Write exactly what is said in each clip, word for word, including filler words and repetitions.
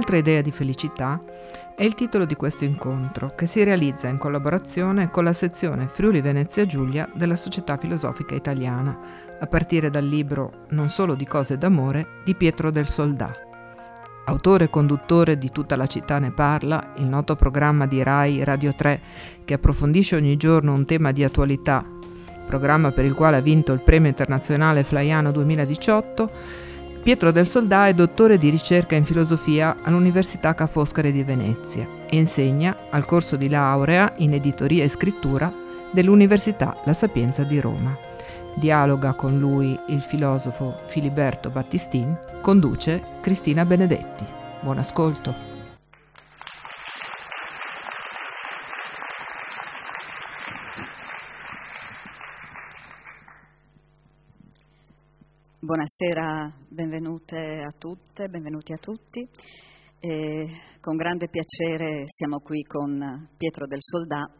Un'altra idea di felicità è il titolo di questo incontro, che si realizza in collaborazione con la sezione Friuli Venezia Giulia della Società Filosofica Italiana, a partire dal libro Non solo di cose d'amore di Pietro del Soldà. Autore e conduttore di Tutta la città ne parla, il noto programma di RAI Radio tre, che approfondisce ogni giorno un tema di attualità, programma per il quale ha vinto il Premio Internazionale Flaiano duemiladiciotto, Pietro del Soldà è dottore di ricerca in filosofia all'Università Ca' Foscari di Venezia e insegna al corso di laurea in editoria e scrittura dell'Università La Sapienza di Roma. Dialoga con lui il filosofo Filiberto Battistin, conduce Cristina Benedetti. Buon ascolto. Buonasera, benvenute a tutte, benvenuti a tutti. E con grande piacere siamo qui con Pietro del Soldà,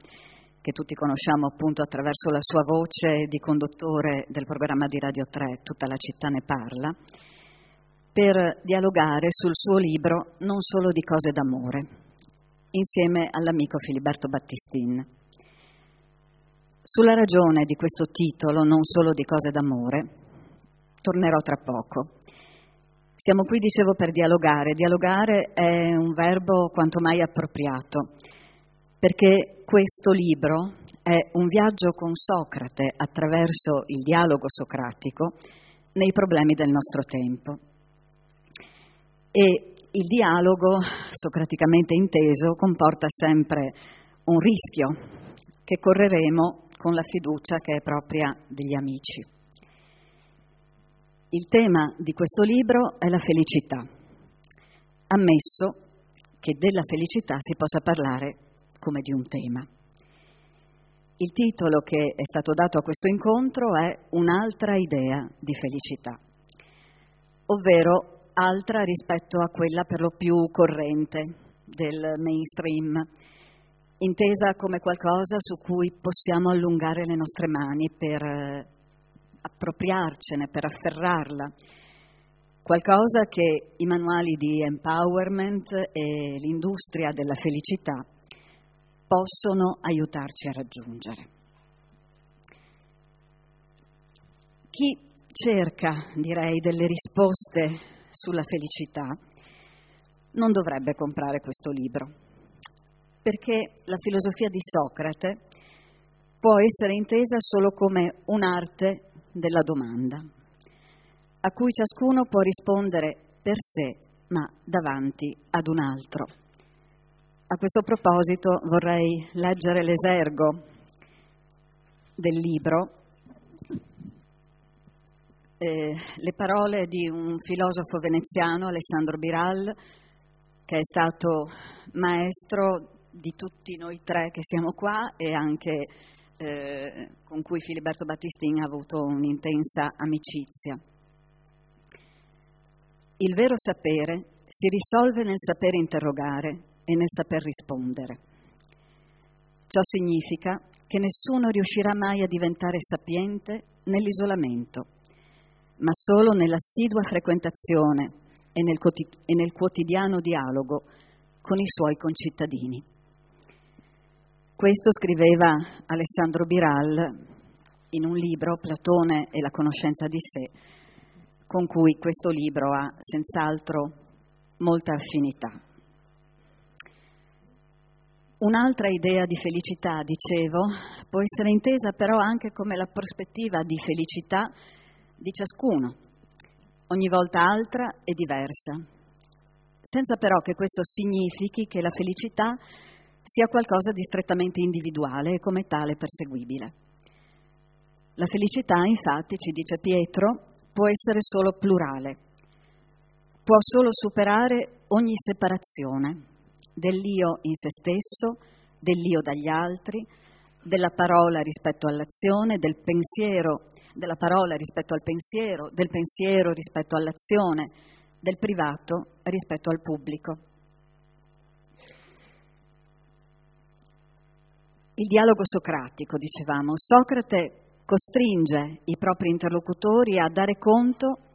che tutti conosciamo appunto attraverso la sua voce di conduttore del programma di Radio tre, Tutta la città ne parla, per dialogare sul suo libro Non solo di cose d'amore, insieme all'amico Filiberto Battistin. Sulla ragione di questo titolo, Non solo di cose d'amore, tornerò tra poco. Siamo qui, dicevo, per dialogare. Dialogare è un verbo quanto mai appropriato, perché questo libro è un viaggio con Socrate attraverso il dialogo socratico nei problemi del nostro tempo. E il dialogo, socraticamente inteso, comporta sempre un rischio che correremo con la fiducia che è propria degli amici. Il tema di questo libro è la felicità, ammesso che della felicità si possa parlare come di un tema. Il titolo che è stato dato a questo incontro è Un'altra idea di felicità, ovvero altra rispetto a quella per lo più corrente del mainstream, intesa come qualcosa su cui possiamo allungare le nostre mani per appropriarcene, per afferrarla, qualcosa che i manuali di empowerment e l'industria della felicità possono aiutarci a raggiungere. Chi cerca, direi, delle risposte sulla felicità non dovrebbe comprare questo libro, perché la filosofia di Socrate può essere intesa solo come un'arte della domanda, a cui ciascuno può rispondere per sé, ma davanti ad un altro. A questo proposito vorrei leggere l'esergo del libro, eh, le parole di un filosofo veneziano, Alessandro Biral, che è stato maestro di tutti noi tre che siamo qua e anche Eh, con cui Filiberto Battistin ha avuto un'intensa amicizia. Il vero sapere si risolve nel saper interrogare e nel saper rispondere. Ciò significa che nessuno riuscirà mai a diventare sapiente nell'isolamento, ma solo nell'assidua frequentazione e nel, cotid- e nel quotidiano dialogo con i suoi concittadini. Questo scriveva Alessandro Biral in un libro, Platone e la conoscenza di sé, con cui questo libro ha senz'altro molta affinità. Un'altra idea di felicità, dicevo, può essere intesa però anche come la prospettiva di felicità di ciascuno, ogni volta altra e diversa, senza però che questo significhi che la felicità sia qualcosa di strettamente individuale e come tale perseguibile. La felicità, infatti, ci dice Pietro, può essere solo plurale, può solo superare ogni separazione dell'io in se stesso, dell'io dagli altri, della parola rispetto all'azione, del pensiero, della parola rispetto al pensiero, del pensiero rispetto all'azione, del privato rispetto al pubblico. Il dialogo socratico, dicevamo, Socrate costringe i propri interlocutori a dare conto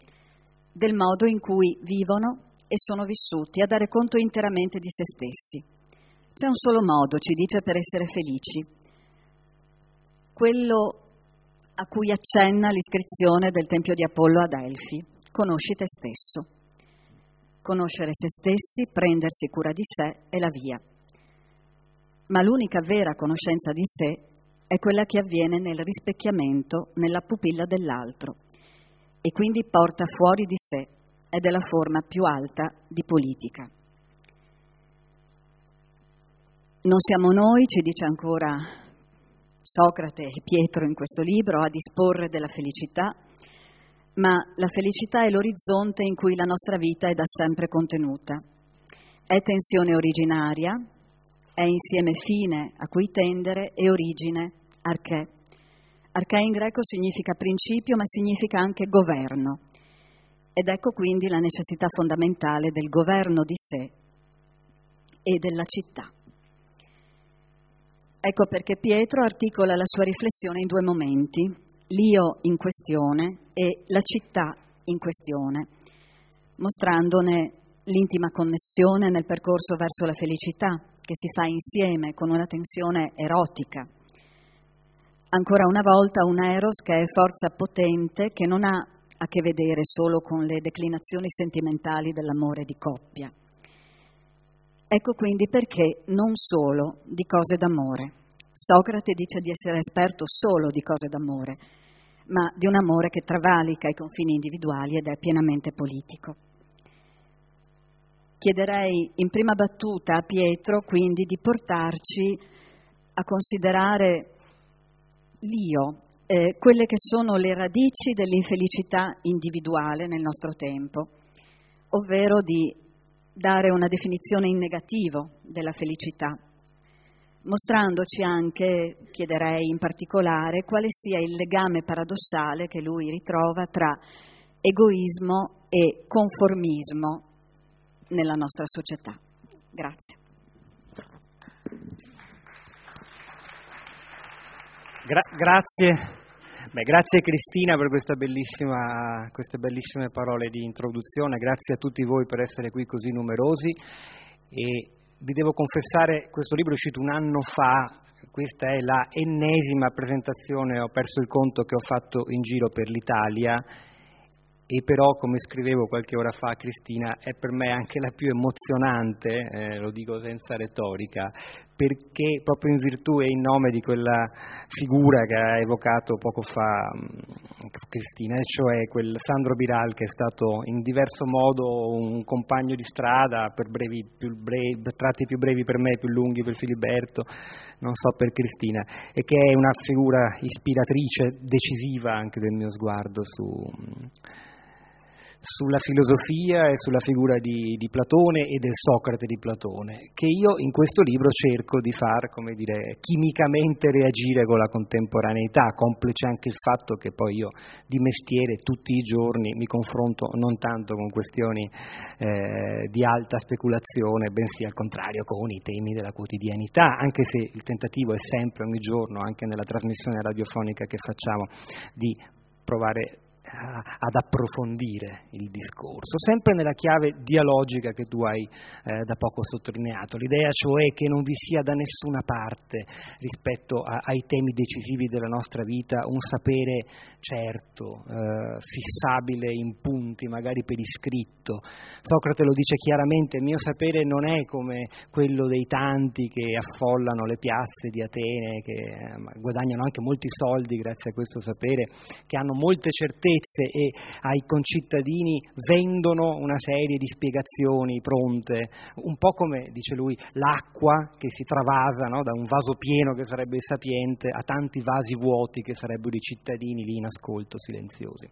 del modo in cui vivono e sono vissuti, a dare conto interamente di se stessi. C'è un solo modo, ci dice, per essere felici, quello a cui accenna l'iscrizione del Tempio di Apollo a Delfi: conosci te stesso. Conoscere se stessi, prendersi cura di sé è la via. Ma l'unica vera conoscenza di sé è quella che avviene nel rispecchiamento nella pupilla dell'altro e quindi porta fuori di sé ed è la forma più alta di politica. Non siamo noi, ci dice ancora Socrate e Pietro in questo libro, a disporre della felicità, ma la felicità è l'orizzonte in cui la nostra vita è da sempre contenuta. È tensione originaria, è insieme fine a cui tendere e origine, archè. Archè in greco significa principio, ma significa anche governo. Ed ecco quindi la necessità fondamentale del governo di sé e della città. Ecco perché Pietro articola la sua riflessione in due momenti: l'io in questione e la città in questione, mostrandone l'intima connessione nel percorso verso la felicità, che si fa insieme con una tensione erotica. Ancora una volta un eros che è forza potente, che non ha a che vedere solo con le declinazioni sentimentali dell'amore di coppia. Ecco quindi perché non solo di cose d'amore. Socrate dice di essere esperto solo di cose d'amore, ma di un amore che travalica i confini individuali ed è pienamente politico. Chiederei in prima battuta a Pietro quindi di portarci a considerare l'io, eh, quelle che sono le radici dell'infelicità individuale nel nostro tempo, ovvero di dare una definizione in negativo della felicità, mostrandoci anche, chiederei in particolare, quale sia il legame paradossale che lui ritrova tra egoismo e conformismo nella nostra società. Grazie. Gra- grazie. Beh, grazie Cristina per questa bellissima, queste bellissime parole di introduzione, grazie a tutti voi per essere qui così numerosi. E vi devo confessare, questo libro è uscito un anno fa, questa è la ennesima presentazione, ho perso il conto, che ho fatto in giro per l'Italia, e però, come scrivevo qualche ora fa a Cristina, è per me anche la più emozionante, eh, lo dico senza retorica, perché proprio in virtù e in nome di quella figura che ha evocato poco fa mh, Cristina, cioè quel Sandro Biral che è stato in diverso modo un compagno di strada, per brevi, più brevi, tratti più brevi per me, più lunghi per Filiberto, non so per Cristina, e che è una figura ispiratrice, decisiva anche del mio sguardo su... Mh, sulla filosofia e sulla figura di, di Platone e del Socrate di Platone, che io in questo libro cerco di far, come dire, chimicamente reagire con la contemporaneità, complice anche il fatto che poi io di mestiere tutti i giorni mi confronto non tanto con questioni eh, di alta speculazione, bensì al contrario con i temi della quotidianità, anche se il tentativo è sempre, ogni giorno, anche nella trasmissione radiofonica che facciamo, di provare ad approfondire il discorso, sempre nella chiave dialogica che tu hai eh, da poco sottolineato, l'idea cioè che non vi sia da nessuna parte rispetto a, ai temi decisivi della nostra vita un sapere certo, eh, fissabile in punti, magari per iscritto. Socrate lo dice chiaramente: il mio sapere non è come quello dei tanti che affollano le piazze di Atene, che eh, guadagnano anche molti soldi grazie a questo sapere, che hanno molte certezze e ai concittadini vendono una serie di spiegazioni pronte, un po' come, dice lui, l'acqua che si travasa, no? Da un vaso pieno che sarebbe il sapiente a tanti vasi vuoti che sarebbero i cittadini lì in ascolto, silenziosi.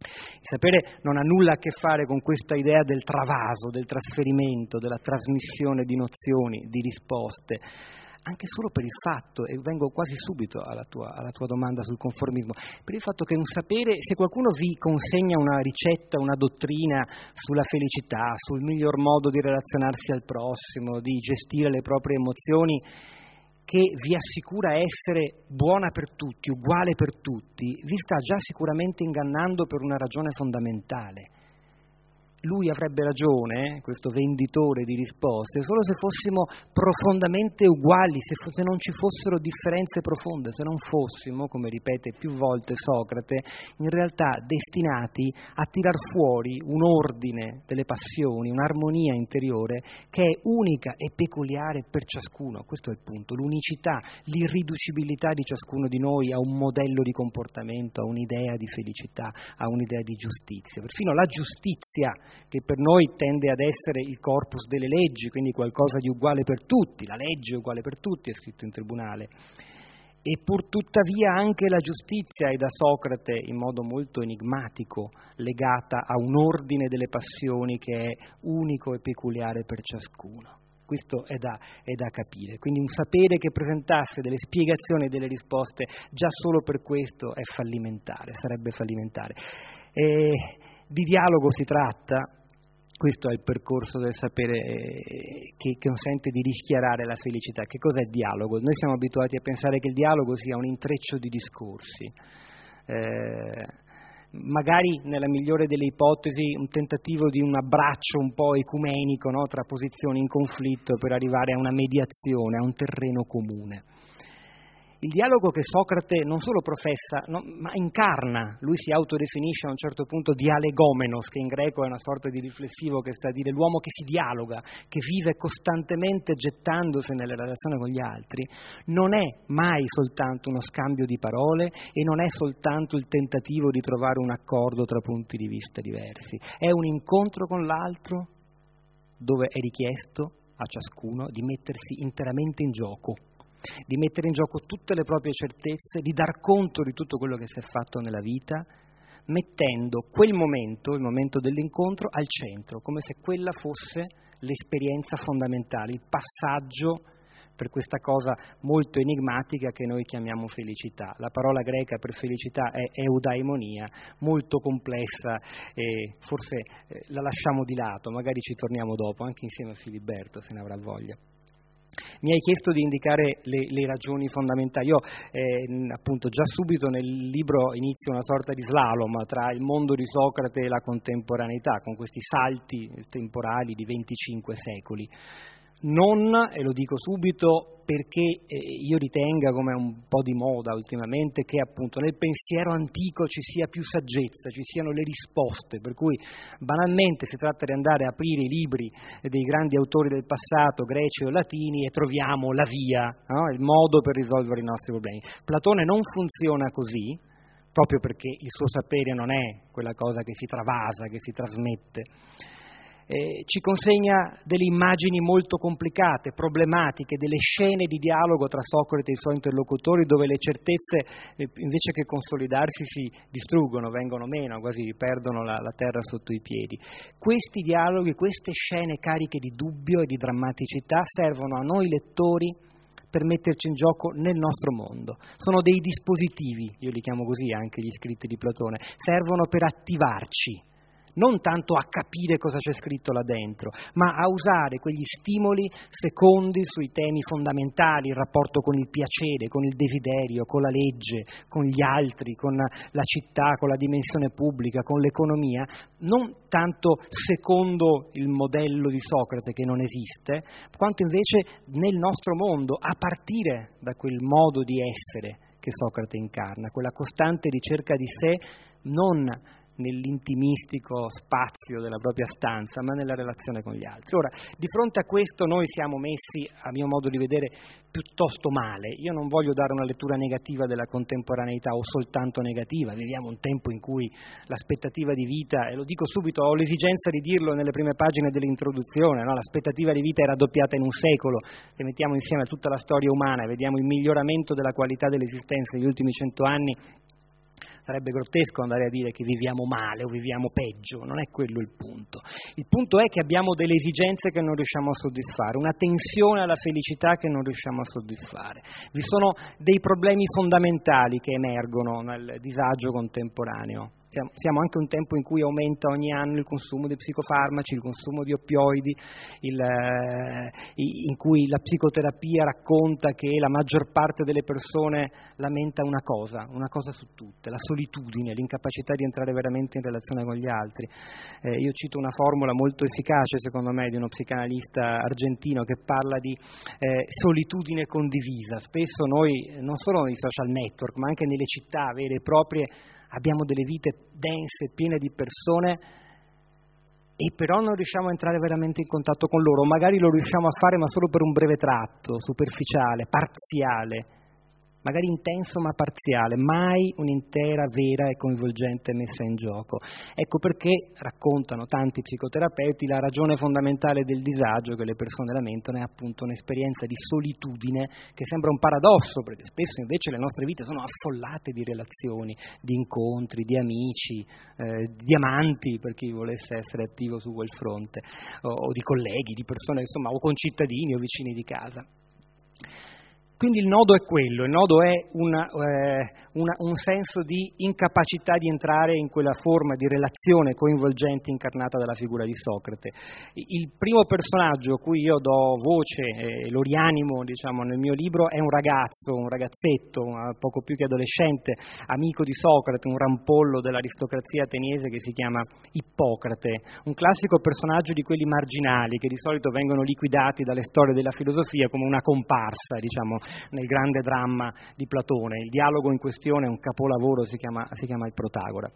Il sapere non ha nulla a che fare con questa idea del travaso, del trasferimento, della trasmissione di nozioni, di risposte, anche solo per il fatto, e vengo quasi subito alla tua, alla tua domanda sul conformismo, per il fatto che un sapere, se qualcuno vi consegna una ricetta, una dottrina sulla felicità, sul miglior modo di relazionarsi al prossimo, di gestire le proprie emozioni, che vi assicura essere buona per tutti, uguale per tutti, vi sta già sicuramente ingannando per una ragione fondamentale. lui avrebbe ragione, questo venditore di risposte, solo se fossimo profondamente uguali, se, se non ci fossero differenze profonde, se non fossimo, come ripete più volte Socrate, in realtà destinati a tirar fuori un ordine delle passioni, un'armonia interiore che è unica e peculiare per ciascuno. Questo è il punto, l'unicità, l'irriducibilità di ciascuno di noi a un modello di comportamento, a un'idea di felicità, a un'idea di giustizia. Perfino la giustizia, che per noi tende ad essere il corpus delle leggi, quindi qualcosa di uguale per tutti, la legge è uguale per tutti, è scritto in tribunale. E pur tuttavia anche la giustizia è da Socrate, in modo molto enigmatico, legata a un ordine delle passioni che è unico e peculiare per ciascuno. Questo è da, è da capire, quindi un sapere che presentasse delle spiegazioni e delle risposte già solo per questo è fallimentare, sarebbe fallimentare. E di dialogo si tratta, questo è il percorso del sapere che consente di rischiarare la felicità. Che cos'è il dialogo? Noi siamo abituati a pensare che il dialogo sia un intreccio di discorsi, eh, magari nella migliore delle ipotesi un tentativo di un abbraccio un po' ecumenico, no? Tra posizioni in conflitto per arrivare a una mediazione, a un terreno comune. Il dialogo che Socrate non solo professa, no, ma incarna, lui si autodefinisce a un certo punto dialegomenos, che in greco è una sorta di riflessivo che sta a dire l'uomo che si dialoga, che vive costantemente gettandosi nelle relazioni con gli altri, non è mai soltanto uno scambio di parole e non è soltanto il tentativo di trovare un accordo tra punti di vista diversi, è un incontro con l'altro dove è richiesto a ciascuno di mettersi interamente in gioco, di mettere in gioco tutte le proprie certezze, di dar conto di tutto quello che si è fatto nella vita, mettendo quel momento, il momento dell'incontro, al centro, come se quella fosse l'esperienza fondamentale, il passaggio per questa cosa molto enigmatica che noi chiamiamo felicità. La parola greca per felicità è eudaimonia, molto complessa, e forse la lasciamo di lato, magari ci torniamo dopo, anche insieme a Filiberto, se ne avrà voglia. Mi hai chiesto di indicare le, le ragioni fondamentali. Io eh, appunto già subito nel libro inizio una sorta di slalom tra il mondo di Socrate e la contemporaneità, con questi salti temporali di venticinque secoli. Non, e lo dico subito perché eh, io ritenga, come è un po' di moda ultimamente, che appunto nel pensiero antico ci sia più saggezza, ci siano le risposte, per cui banalmente si tratta di andare a aprire i libri dei grandi autori del passato, greci o latini, e troviamo la via, no? Il modo per risolvere i nostri problemi. Platone non funziona così, proprio perché il suo sapere non è quella cosa che si travasa, che si trasmette. Eh, ci consegna delle immagini molto complicate, problematiche, delle scene di dialogo tra Socrate e i suoi interlocutori dove le certezze eh, invece che consolidarsi si distruggono, vengono meno, quasi perdono la, la terra sotto i piedi. Questi dialoghi, queste scene cariche di dubbio e di drammaticità servono a noi lettori per metterci in gioco nel nostro mondo. Sono dei dispositivi, io li chiamo così anche gli scritti di Platone, servono per attivarci. Non tanto a capire cosa c'è scritto là dentro, ma a usare quegli stimoli fecondi sui temi fondamentali, il rapporto con il piacere, con il desiderio, con la legge, con gli altri, con la città, con la dimensione pubblica, con l'economia, non tanto secondo il modello di Socrate che non esiste, quanto invece nel nostro mondo, a partire da quel modo di essere che Socrate incarna, quella costante ricerca di sé non nell'intimistico spazio della propria stanza, ma nella relazione con gli altri. Ora, di fronte a questo noi siamo messi, a mio modo di vedere, piuttosto male. Io non voglio dare una lettura negativa della contemporaneità o soltanto negativa. Viviamo un tempo in cui l'aspettativa di vita, e lo dico subito, ho l'esigenza di dirlo nelle prime pagine dell'introduzione, no? L'aspettativa di vita è raddoppiata in un secolo. Se mettiamo insieme tutta la storia umana e vediamo il miglioramento della qualità dell'esistenza negli ultimi cento anni, sarebbe grottesco andare a dire che viviamo male o viviamo peggio, non è quello il punto. Il punto è che abbiamo delle esigenze che non riusciamo a soddisfare, una tensione alla felicità che non riusciamo a soddisfare. Vi sono dei problemi fondamentali che emergono nel disagio contemporaneo. Siamo anche un tempo in cui aumenta ogni anno il consumo di psicofarmaci, il consumo di oppioidi, il, eh, in cui la psicoterapia racconta che la maggior parte delle persone lamenta una cosa, una cosa su tutte, la solitudine, l'incapacità di entrare veramente in relazione con gli altri. Eh, io cito una formula molto efficace, secondo me, di uno psicanalista argentino che parla di eh, solitudine condivisa. Spesso noi, non solo nei social network, ma anche nelle città vere e proprie, abbiamo delle vite dense, piene di persone, e però non riusciamo a entrare veramente in contatto con loro. Magari lo riusciamo a fare, ma solo per un breve tratto, superficiale, parziale, magari intenso ma parziale, mai un'intera, vera e coinvolgente messa in gioco. Ecco perché, raccontano tanti psicoterapeuti, la ragione fondamentale del disagio che le persone lamentano è appunto un'esperienza di solitudine, che sembra un paradosso, perché spesso invece le nostre vite sono affollate di relazioni, di incontri, di amici, eh, di amanti, per chi volesse essere attivo su quel fronte, o, o di colleghi, di persone, insomma, o concittadini o vicini di casa. Quindi il nodo è quello, il nodo è una, eh, una, un senso di incapacità di entrare in quella forma di relazione coinvolgente incarnata dalla figura di Socrate. Il primo personaggio a cui io do voce e eh, lo rianimo, diciamo, nel mio libro è un ragazzo, un ragazzetto, poco più che adolescente, amico di Socrate, un rampollo dell'aristocrazia ateniese che si chiama Ippocrate, un classico personaggio di quelli marginali che di solito vengono liquidati dalle storie della filosofia come una comparsa, diciamo, nel grande dramma di Platone. Il dialogo in questione è un capolavoro, si chiama, si chiama il Protagora.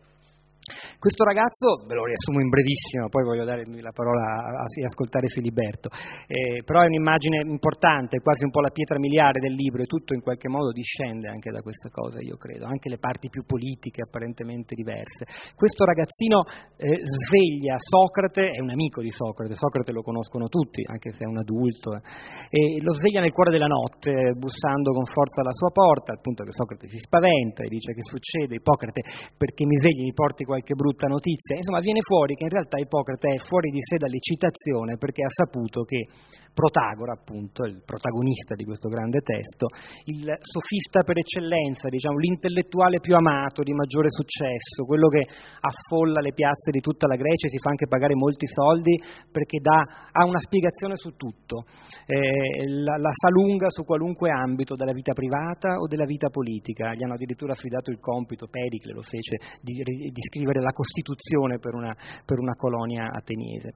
Questo ragazzo, ve lo riassumo in brevissimo, poi voglio dare la parola e ascoltare Filiberto, eh, però è un'immagine importante, quasi un po' la pietra miliare del libro, e tutto in qualche modo discende anche da questa cosa, io credo, anche le parti più politiche apparentemente diverse. Questo ragazzino eh, sveglia Socrate, è un amico di Socrate, Socrate lo conoscono tutti, anche se è un adulto, eh, e lo sveglia nel cuore della notte, bussando con forza alla sua porta, al punto che Socrate si spaventa e dice: che succede, Ippocrate, perché mi svegli, mi porti qualche brutta notizia? Insomma, viene fuori che in realtà Ippocrate è fuori di sé dall'eccitazione, perché ha saputo che Protagora, appunto, il protagonista di questo grande testo, il sofista per eccellenza, diciamo l'intellettuale più amato, di maggiore successo, quello che affolla le piazze di tutta la Grecia e si fa anche pagare molti soldi perché dà, ha una spiegazione su tutto, eh, la, la sa lunga su qualunque ambito, dalla vita privata o della vita politica. Gli hanno addirittura affidato il compito, Pericle lo fece, di, di scrivere la Costituzione per una, per una colonia ateniese.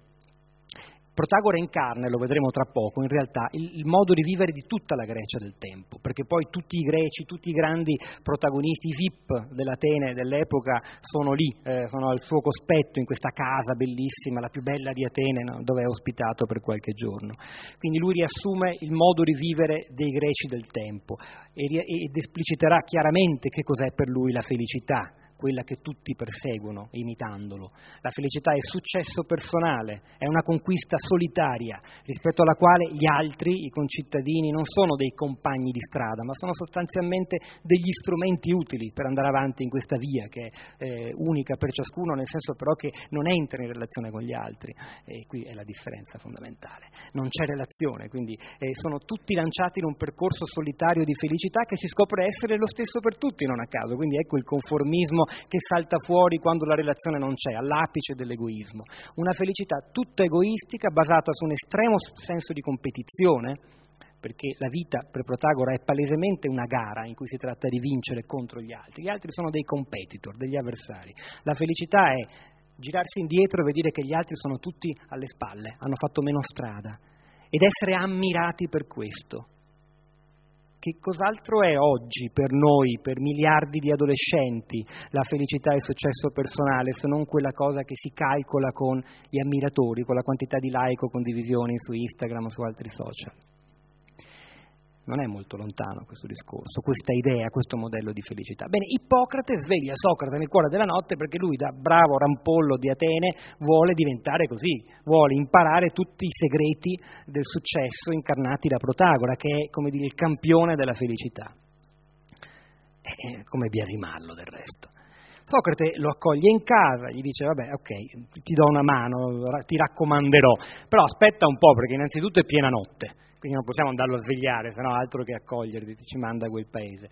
Protagora incarna, e lo vedremo tra poco, in realtà il, il modo di vivere di tutta la Grecia del tempo, perché poi tutti i greci, tutti i grandi protagonisti, i V I P dell'Atene dell'epoca sono lì, eh, sono al suo cospetto in questa casa bellissima, la più bella di Atene, no? Dove è ospitato per qualche giorno. Quindi lui riassume il modo di vivere dei greci del tempo e, ed espliciterà chiaramente che cos'è per lui la felicità, quella che tutti perseguono imitandolo. La felicità è successo personale, è una conquista solitaria, rispetto alla quale gli altri, i concittadini, non sono dei compagni di strada, ma sono sostanzialmente degli strumenti utili per andare avanti in questa via che è eh, unica per ciascuno, nel senso però che non entra in relazione con gli altri, e qui è la differenza fondamentale. Non c'è relazione, quindi eh, sono tutti lanciati in un percorso solitario di felicità che si scopre essere lo stesso per tutti, non a caso. Quindi ecco il conformismo che salta fuori quando la relazione non c'è, all'apice dell'egoismo. Una felicità tutta egoistica, basata su un estremo senso di competizione, perché la vita per Protagora è palesemente una gara in cui si tratta di vincere contro gli altri. Gli altri sono dei competitor, degli avversari. La felicità è girarsi indietro e vedere che gli altri sono tutti alle spalle, hanno fatto meno strada, ed essere ammirati per questo. Che cos'altro è oggi per noi, per miliardi di adolescenti, la felicità e il successo personale, se non quella cosa che si calcola con gli ammiratori, con la quantità di like o condivisioni su Instagram o su altri social? Non è molto lontano questo discorso, questa idea, questo modello di felicità. Bene, Ippocrate sveglia Socrate nel cuore della notte perché lui, da bravo rampollo di Atene, vuole diventare così, vuole imparare tutti i segreti del successo incarnati da Protagora, che è, come dire, il campione della felicità. Eh, come biasimarlo, del resto. Socrate lo accoglie in casa, gli dice: vabbè, ok, ti do una mano, ti raccomanderò, però aspetta un po', perché innanzitutto è piena notte, quindi non possiamo andarlo a svegliare, se no altro che accoglierti, ci manda a quel paese.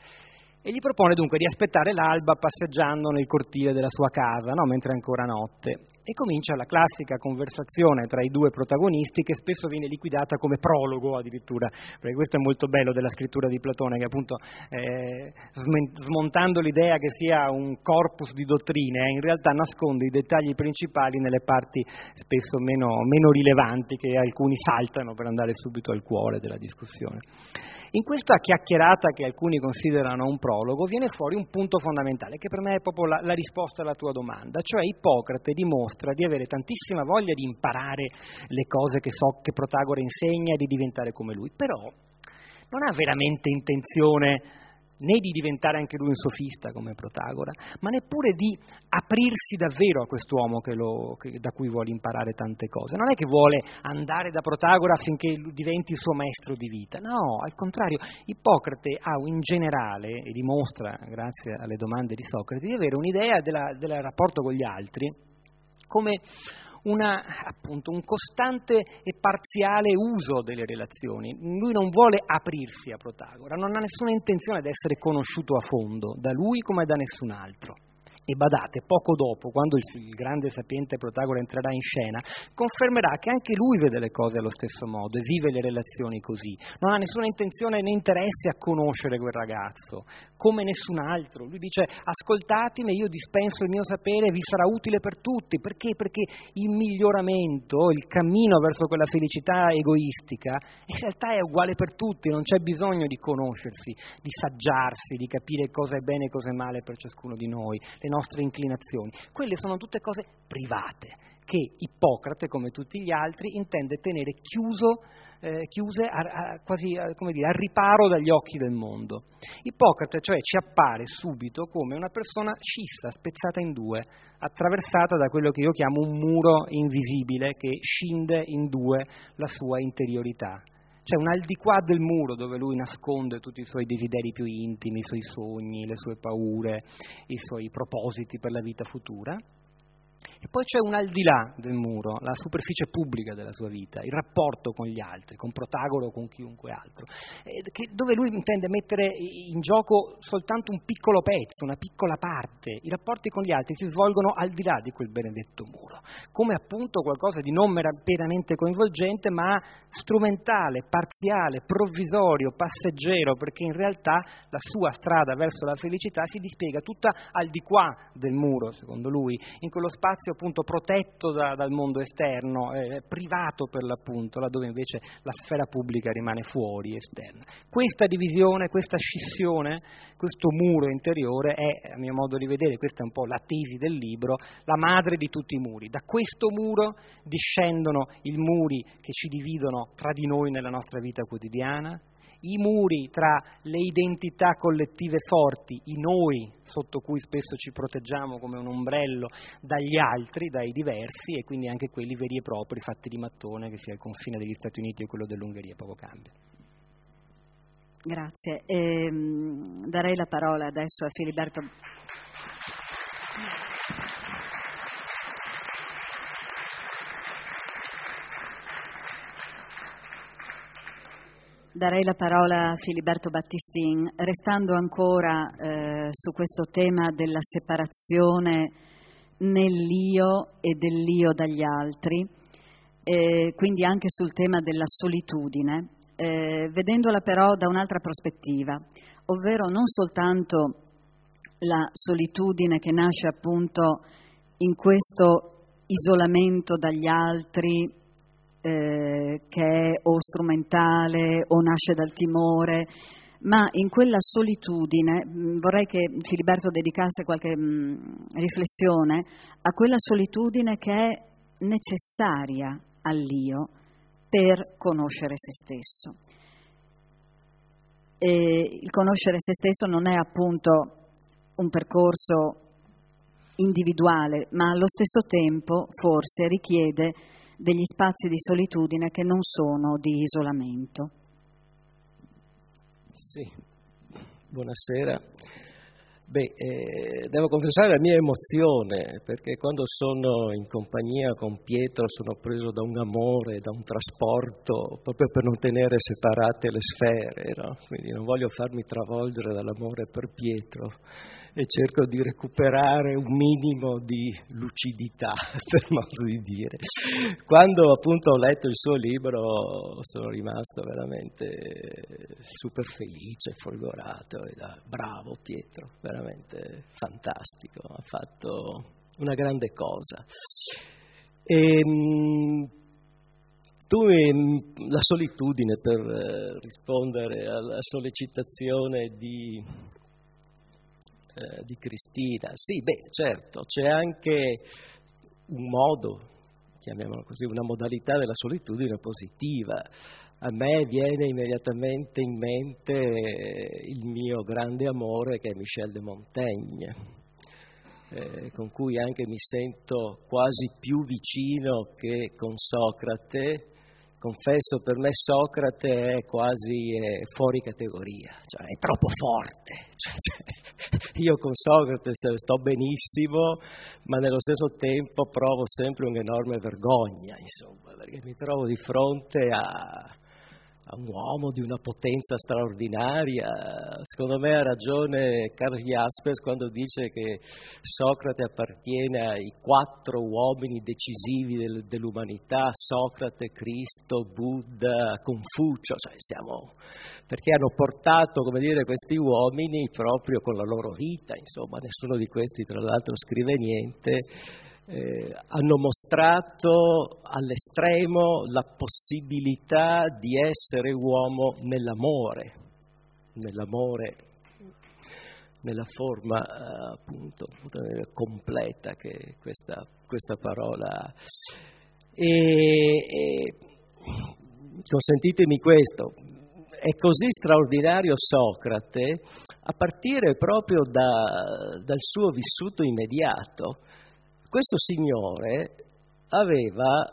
e gli propone dunque di aspettare l'alba passeggiando nel cortile della sua casa, no? Mentre è ancora notte, e comincia la classica conversazione tra i due protagonisti, che spesso viene liquidata come prologo addirittura, perché questo è molto bello della scrittura di Platone, che appunto eh, smontando l'idea che sia un corpus di dottrine, in realtà nasconde i dettagli principali nelle parti spesso meno, meno rilevanti, che alcuni saltano per andare subito al cuore della discussione. In questa chiacchierata, che alcuni considerano un prologo, viene fuori un punto fondamentale, che per me è proprio la, la risposta alla tua domanda, cioè Ippocrate dimostra di avere tantissima voglia di imparare le cose che so che Protagora insegna e di diventare come lui, però non ha veramente intenzione né di diventare anche lui un sofista come Protagora, ma neppure di aprirsi davvero a quest'uomo che lo, che, da cui vuole imparare tante cose. Non è che vuole andare da Protagora affinché diventi il suo maestro di vita, no, al contrario, Ippocrate ha in generale, e dimostra grazie alle domande di Socrate, di avere un'idea della, del rapporto con gli altri come una, appunto, un costante e parziale uso delle relazioni. Lui non vuole aprirsi a Protagora, non ha nessuna intenzione di essere conosciuto a fondo, da lui come da nessun altro. E badate, poco dopo, quando il, il grande sapiente Protagora entrerà in scena, confermerà che anche lui vede le cose allo stesso modo e vive le relazioni così. Non ha nessuna intenzione né interesse a conoscere quel ragazzo, come nessun altro. Lui dice: ascoltatemi, io dispenso il mio sapere, vi sarà utile per tutti. Perché? Perché il miglioramento, il cammino verso quella felicità egoistica, in realtà è uguale per tutti, non c'è bisogno di conoscersi, di saggiarsi, di capire cosa è bene e cosa è male per ciascuno di noi. Le nostre inclinazioni, quelle sono tutte cose private che Ippocrate, come tutti gli altri, intende tenere chiuso, eh, chiuse a, a, quasi a, come dire, al riparo dagli occhi del mondo. Ippocrate cioè ci appare subito come una persona scissa, spezzata in due, attraversata da quello che io chiamo un muro invisibile che scinde in due la sua interiorità. C'è un al di qua del muro dove lui nasconde tutti i suoi desideri più intimi, i suoi sogni, le sue paure, i suoi propositi per la vita futura. E poi c'è un al di là del muro, la superficie pubblica della sua vita, il rapporto con gli altri, con Protagora o con chiunque altro, dove lui intende mettere in gioco soltanto un piccolo pezzo, una piccola parte. I rapporti con gli altri si svolgono al di là di quel benedetto muro, come appunto qualcosa di non veramente coinvolgente, ma strumentale, parziale, provvisorio, passeggero, perché in realtà la sua strada verso la felicità si dispiega tutta al di qua del muro, secondo lui, in quello spazio appunto protetto da, dal mondo esterno, eh, privato per l'appunto, laddove invece la sfera pubblica rimane fuori, esterna. Questa divisione, questa scissione, questo muro interiore è, a mio modo di vedere, questa è un po' la tesi del libro, la madre di tutti i muri. Da questo muro discendono i muri che ci dividono tra di noi nella nostra vita quotidiana, i muri tra le identità collettive forti, i noi sotto cui spesso ci proteggiamo come un ombrello dagli altri, dai diversi, e quindi anche quelli veri e propri, fatti di mattone, che sia il confine degli Stati Uniti o quello dell'Ungheria, poco cambia. Grazie. Eh, darei la parola adesso a Filiberto. Darei la parola a Filiberto Battistin, restando ancora eh, su questo tema della separazione nell'io e dell'io dagli altri, eh, quindi anche sul tema della solitudine, eh, vedendola però da un'altra prospettiva, ovvero non soltanto la solitudine che nasce appunto in questo isolamento dagli altri, Eh, che è o strumentale o nasce dal timore, ma in quella solitudine mh, vorrei che Filiberto dedicasse qualche mh, riflessione a quella solitudine che è necessaria all'io per conoscere se stesso. E il conoscere se stesso non è appunto un percorso individuale, ma allo stesso tempo forse richiede degli spazi di solitudine che non sono di isolamento. Sì, buonasera. Beh, eh, devo confessare la mia emozione, perché quando sono in compagnia con Pietro sono preso da un amore, da un trasporto, proprio per non tenere separate le sfere, no? Quindi non voglio farmi travolgere dall'amore per Pietro e cerco di recuperare un minimo di lucidità, per modo di dire. Quando appunto ho letto il suo libro sono rimasto veramente super felice, folgorato, e da, bravo Pietro, veramente fantastico, ha fatto una grande cosa. E, tu, la solitudine, per rispondere alla sollecitazione di... di Cristina. Sì, beh, certo, c'è anche un modo, chiamiamolo così, una modalità della solitudine positiva. A me viene immediatamente in mente il mio grande amore che è Michel de Montaigne, eh, con cui anche mi sento quasi più vicino che con Socrate. Confesso, per me Socrate è quasi eh, fuori categoria, cioè è troppo forte. Cioè, cioè, io con Socrate sto benissimo, ma nello stesso tempo provo sempre un'enorme vergogna, insomma, perché mi trovo di fronte a, a un uomo di una potenza straordinaria. Secondo me ha ragione Karl Jaspers quando dice che Socrate appartiene ai quattro uomini decisivi del, dell'umanità: Socrate, Cristo, Buddha, Confucio, cioè siamo, perché hanno portato, come dire, questi uomini proprio con la loro vita, insomma, nessuno di questi tra l'altro scrive niente. Eh, hanno mostrato all'estremo la possibilità di essere uomo nell'amore, nell'amore, nella forma eh, appunto completa che questa, questa parola ha. E, e consentitemi questo, è così straordinario Socrate a partire proprio da, dal suo vissuto immediato. Questo signore aveva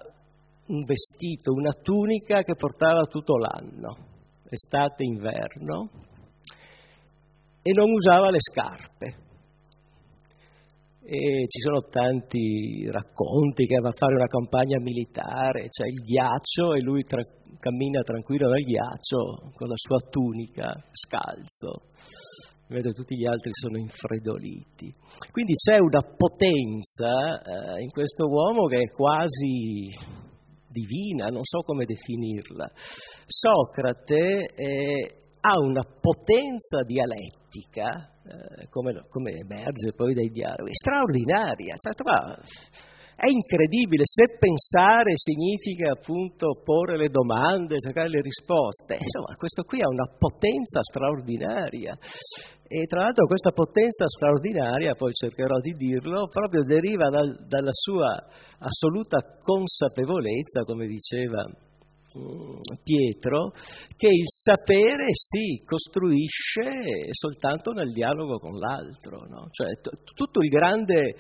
un vestito, una tunica che portava tutto l'anno, estate, inverno, e non usava le scarpe. E ci sono tanti racconti che va a fare una campagna militare, c'è il ghiaccio e lui tra- cammina tranquillo nel ghiaccio con la sua tunica, scalzo. Vedo tutti gli altri sono infredoliti. Quindi c'è una potenza eh, in questo uomo che è quasi divina, non so come definirla. Socrate eh, ha una potenza dialettica, eh, come, come emerge poi dai dialoghi, straordinaria. È incredibile, se pensare significa appunto porre le domande, cercare le risposte. Insomma, questo qui ha una potenza straordinaria. E tra l'altro questa potenza straordinaria, poi cercherò di dirlo, proprio deriva dal, dalla sua assoluta consapevolezza, come diceva Pietro, che il sapere si costruisce soltanto nel dialogo con l'altro, no? Cioè t- tutto il grande,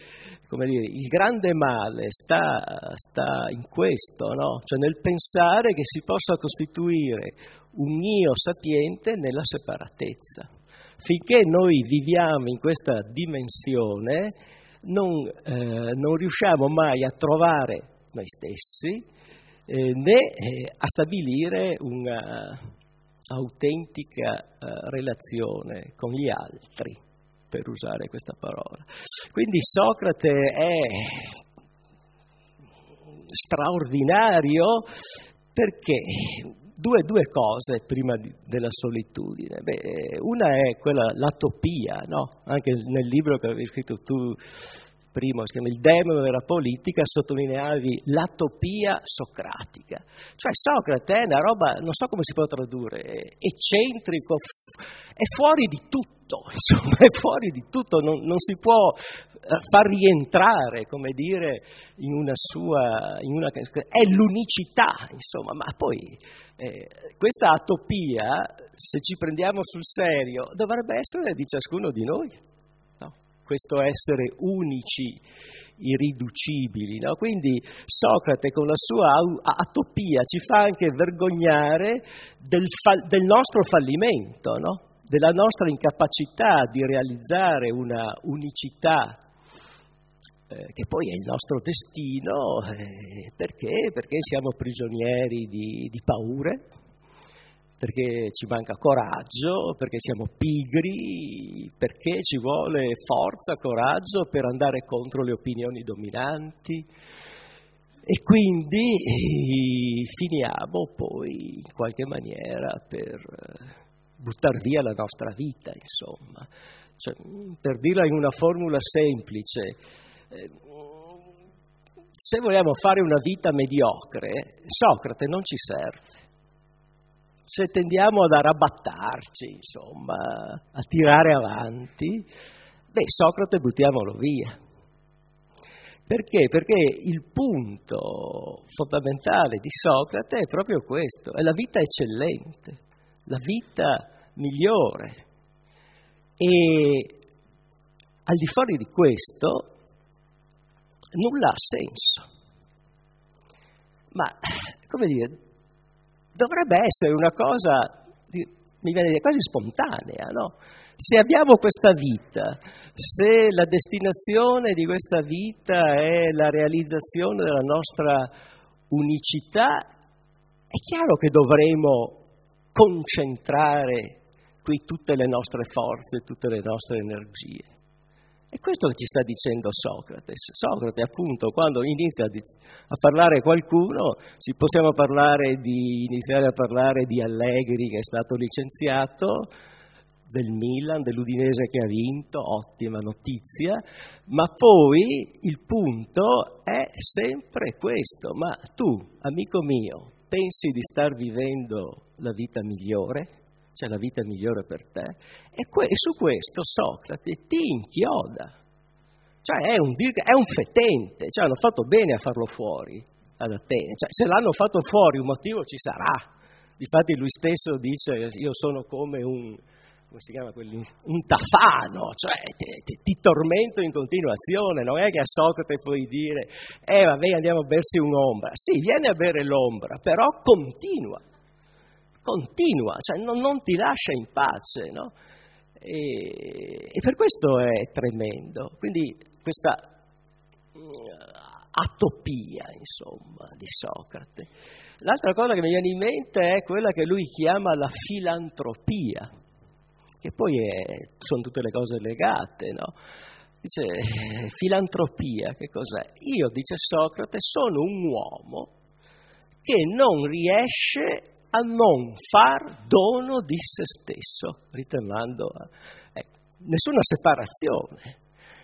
come dire, il grande male sta, sta in questo, no? Cioè nel pensare che si possa costituire un io sapiente nella separatezza. Finché noi viviamo in questa dimensione non, eh, non riusciamo mai a trovare noi stessi, Eh, né eh, a stabilire un'autentica uh, uh, relazione con gli altri, per usare questa parola. Quindi Socrate è straordinario perché due, due cose prima di, della solitudine. Beh, una è quella, l'atopia, no? Anche nel libro che avevi scritto tu, primo, si chiama Il demonio della politica, sottolineavi l'atopia socratica. Cioè Socrate è una roba, non so come si può tradurre, eccentrico, è fuori di tutto, insomma, è fuori di tutto, non, non si può far rientrare, come dire, in una sua, in una, è l'unicità, insomma, ma poi eh, questa atopia, se ci prendiamo sul serio, dovrebbe essere di ciascuno di noi. Questo essere unici, irriducibili, no? Quindi Socrate con la sua atopia ci fa anche vergognare del, fa- del nostro fallimento, no? della nostra incapacità di realizzare una unicità eh, che poi è il nostro destino, eh, perché? Perché siamo prigionieri di, di paure, perché ci manca coraggio, perché siamo pigri, perché ci vuole forza, coraggio per andare contro le opinioni dominanti. E quindi finiamo poi in qualche maniera per buttare via la nostra vita, insomma. Cioè, per dirla in una formula semplice, se vogliamo fare una vita mediocre, Socrate non ci serve. Se tendiamo ad arrabattarci, insomma, a tirare avanti, beh, Socrate buttiamolo via. Perché? Perché il punto fondamentale di Socrate è proprio questo, è la vita eccellente, la vita migliore. E al di fuori di questo nulla ha senso. Ma, come dire, dovrebbe essere una cosa, mi viene a dire, quasi spontanea, no? Se abbiamo questa vita, se la destinazione di questa vita è la realizzazione della nostra unicità, è chiaro che dovremo concentrare qui tutte le nostre forze, tutte le nostre energie. E questo ci sta dicendo Socrate. Socrate, appunto, quando inizia a parlare qualcuno, si possiamo parlare di, iniziare a parlare di Allegri che è stato licenziato, del Milan, dell'Udinese che ha vinto, ottima notizia, ma poi il punto è sempre questo: ma tu, amico mio, pensi di star vivendo la vita migliore, cioè la vita migliore per te? E, que- e su questo Socrate ti inchioda, cioè è un, dir- è un fetente, cioè hanno fatto bene a farlo fuori ad Atene, cioè, se l'hanno fatto fuori un motivo ci sarà. Difatti lui stesso dice: io sono come un... come si chiama quelli? Un tafano, cioè ti, ti, ti tormento in continuazione, non è che a Socrate puoi dire: eh vabbè, andiamo a bersi un'ombra. Sì, viene a bere l'ombra, però continua, continua, cioè non, non ti lascia in pace, no? E, e per questo è tremendo, quindi questa atopia, insomma, di Socrate. L'altra cosa che mi viene in mente è quella che lui chiama la filantropia, che poi è, sono tutte le cose legate, no? Dice, filantropia, che cos'è? Io, dice Socrate, sono un uomo che non riesce a non far dono di se stesso, ritornando a... Eh, nessuna separazione.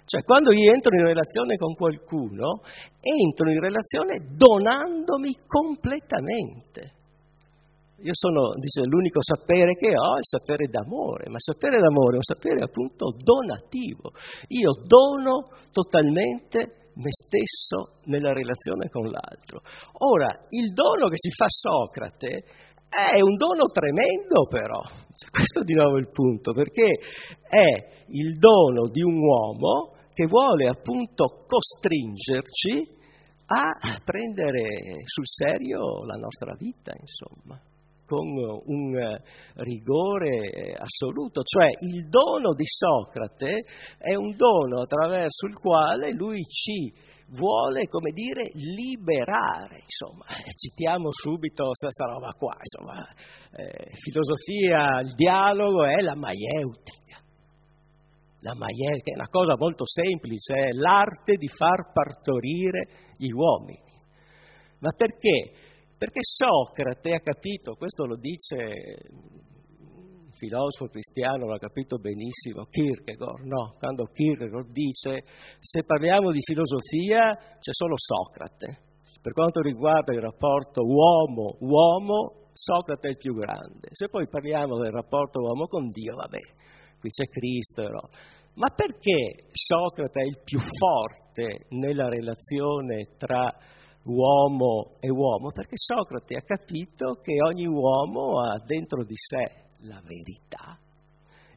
Cioè, quando io entro in relazione con qualcuno, entro in relazione donandomi completamente. Io sono, dice, l'unico sapere che ho è il sapere d'amore, ma il sapere d'amore è un sapere appunto donativo. Io dono totalmente me stesso nella relazione con l'altro. Ora, il dono che ci fa Socrate è un dono tremendo, però. Questo è di nuovo il punto, perché è il dono di un uomo che vuole appunto costringerci a prendere sul serio la nostra vita, insomma, con un rigore assoluto. Cioè il dono di Socrate è un dono attraverso il quale lui ci vuole, come dire, liberare, insomma. Citiamo subito questa roba qua, insomma, eh, filosofia, il dialogo è la maieutica. La maieutica è una cosa molto semplice, è l'arte di far partorire gli uomini. Ma perché? Perché Socrate ha capito, questo lo dice un filosofo cristiano, l'ha capito benissimo, Kierkegaard, no? Quando Kierkegaard dice: se parliamo di filosofia c'è solo Socrate, per quanto riguarda il rapporto uomo-uomo Socrate è il più grande, se poi parliamo del rapporto uomo con Dio, vabbè, qui c'è Cristo, no? Ma perché Socrate è il più forte nella relazione tra uomo e uomo? Perché Socrate ha capito che ogni uomo ha dentro di sé la verità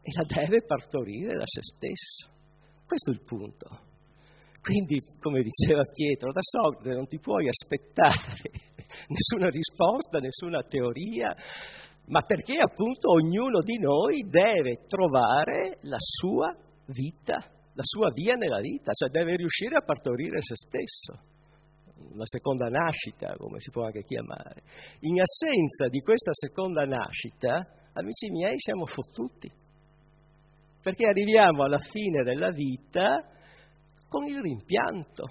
e la deve partorire da se stesso. Questo è il punto. Quindi, come diceva Pietro, da Socrate non ti puoi aspettare nessuna risposta, nessuna teoria, ma perché appunto ognuno di noi deve trovare la sua vita, la sua via nella vita, cioè deve riuscire a partorire se stesso, una seconda nascita, come si può anche chiamare. In assenza di questa seconda nascita, amici miei, siamo fottuti, perché arriviamo alla fine della vita con il rimpianto,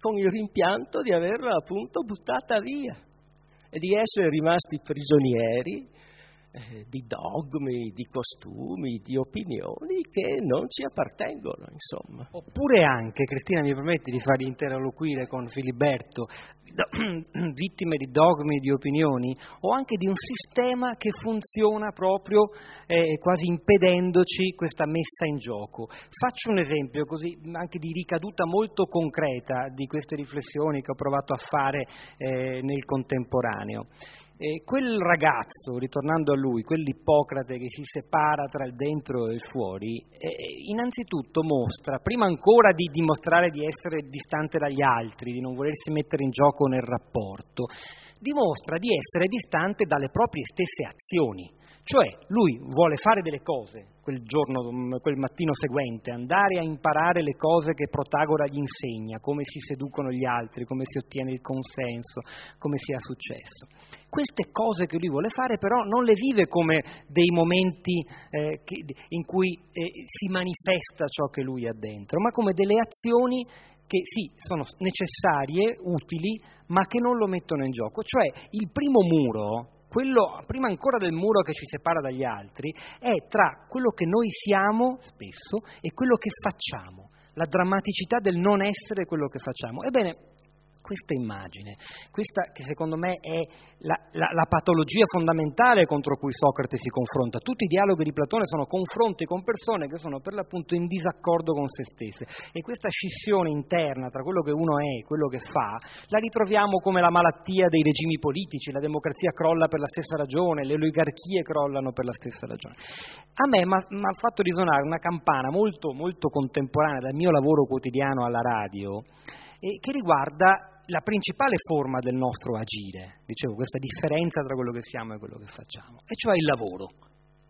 con il rimpianto di averla appunto buttata via e di essere rimasti prigionieri eh, di dogmi, di costumi, di opinioni che non ci appartengono, insomma. Oppure anche, Cristina mi permette di far interloquire con Filiberto, vittime di dogmi, di opinioni, o anche di un sistema che funziona proprio eh, quasi impedendoci questa messa in gioco. Faccio un esempio così anche di ricaduta molto concreta di queste riflessioni che ho provato a fare eh, nel contemporaneo. Eh, quel ragazzo, ritornando a lui, quell'Ippocrate che si separa tra il dentro e il fuori, eh, innanzitutto mostra, prima ancora di dimostrare di essere distante dagli altri, di non volersi mettere in gioco nel rapporto, dimostra di essere distante dalle proprie stesse azioni. Cioè, lui vuole fare delle cose quel giorno, quel mattino seguente, andare a imparare le cose che Protagora gli insegna, come si seducono gli altri, come si ottiene il consenso, come si ha successo. Queste cose che lui vuole fare però non le vive come dei momenti eh, che, in cui eh, si manifesta ciò che lui ha dentro, ma come delle azioni che sì, sono necessarie, utili, ma che non lo mettono in gioco. Cioè, il primo muro, quello prima ancora del muro che ci separa dagli altri, è tra quello che noi siamo spesso e quello che facciamo, la drammaticità del non essere quello che facciamo. Ebbene, questa immagine, questa che secondo me è la, la, la patologia fondamentale contro cui Socrate si confronta. Tutti i dialoghi di Platone sono confronti con persone che sono per l'appunto in disaccordo con se stesse, e questa scissione interna tra quello che uno è e quello che fa la ritroviamo come la malattia dei regimi politici. La democrazia crolla per la stessa ragione, le oligarchie crollano per la stessa ragione. A me mi ha fatto risuonare una campana molto, molto contemporanea dal mio lavoro quotidiano alla radio, eh, che riguarda la principale forma del nostro agire, dicevo, questa differenza tra quello che siamo e quello che facciamo, e cioè il lavoro.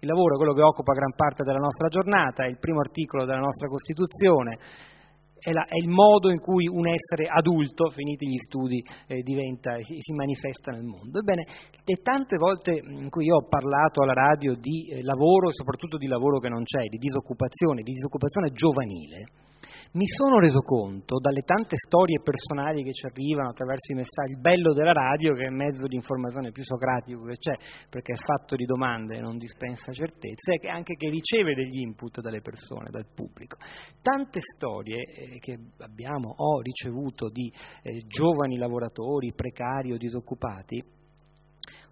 Il lavoro è quello che occupa gran parte della nostra giornata, è il primo articolo della nostra Costituzione, è, la, è il modo in cui un essere adulto, finiti gli studi, eh, diventa, si, si manifesta nel mondo. Ebbene, le tante volte in cui io ho parlato alla radio di eh, lavoro, e soprattutto di lavoro che non c'è, di disoccupazione, di disoccupazione giovanile, mi sono reso conto, dalle tante storie personali che ci arrivano attraverso i messaggi, il bello della radio che è il mezzo di informazione più socratico che c'è, perché è fatto di domande e non dispensa certezze, e che anche che riceve degli input dalle persone, dal pubblico. Tante storie eh, che abbiamo, ho ricevuto di eh, giovani lavoratori, precari o disoccupati,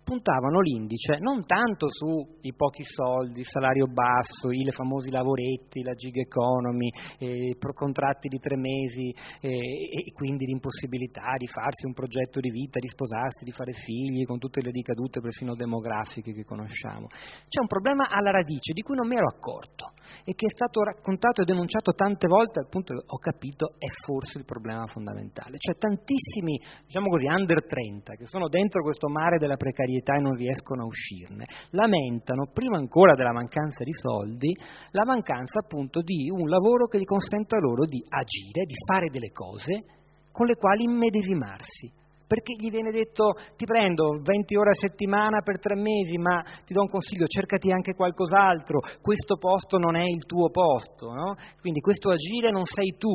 puntavano l'indice non tanto su i pochi soldi, il salario basso, i famosi lavoretti, la gig economy, eh, contratti di tre mesi eh, e quindi l'impossibilità di farsi un progetto di vita, di sposarsi, di fare figli, con tutte le ricadute perfino demografiche che conosciamo. C'è un problema alla radice di cui non mi ero accorto e che è stato raccontato e denunciato tante volte, al punto che ho capito è forse il problema fondamentale. Cioè tantissimi, diciamo così, under trenta, che sono dentro questo mare della precarietà e non riescono a uscirne, lamentano, prima ancora della mancanza di soldi, la mancanza appunto di un lavoro che gli consenta loro di agire, di fare delle cose con le quali immedesimarsi, perché gli viene detto: ti prendo venti ore a settimana per tre mesi, ma ti do un consiglio, cercati anche qualcos'altro, questo posto non è il tuo posto, no? Quindi questo agire non sei tu.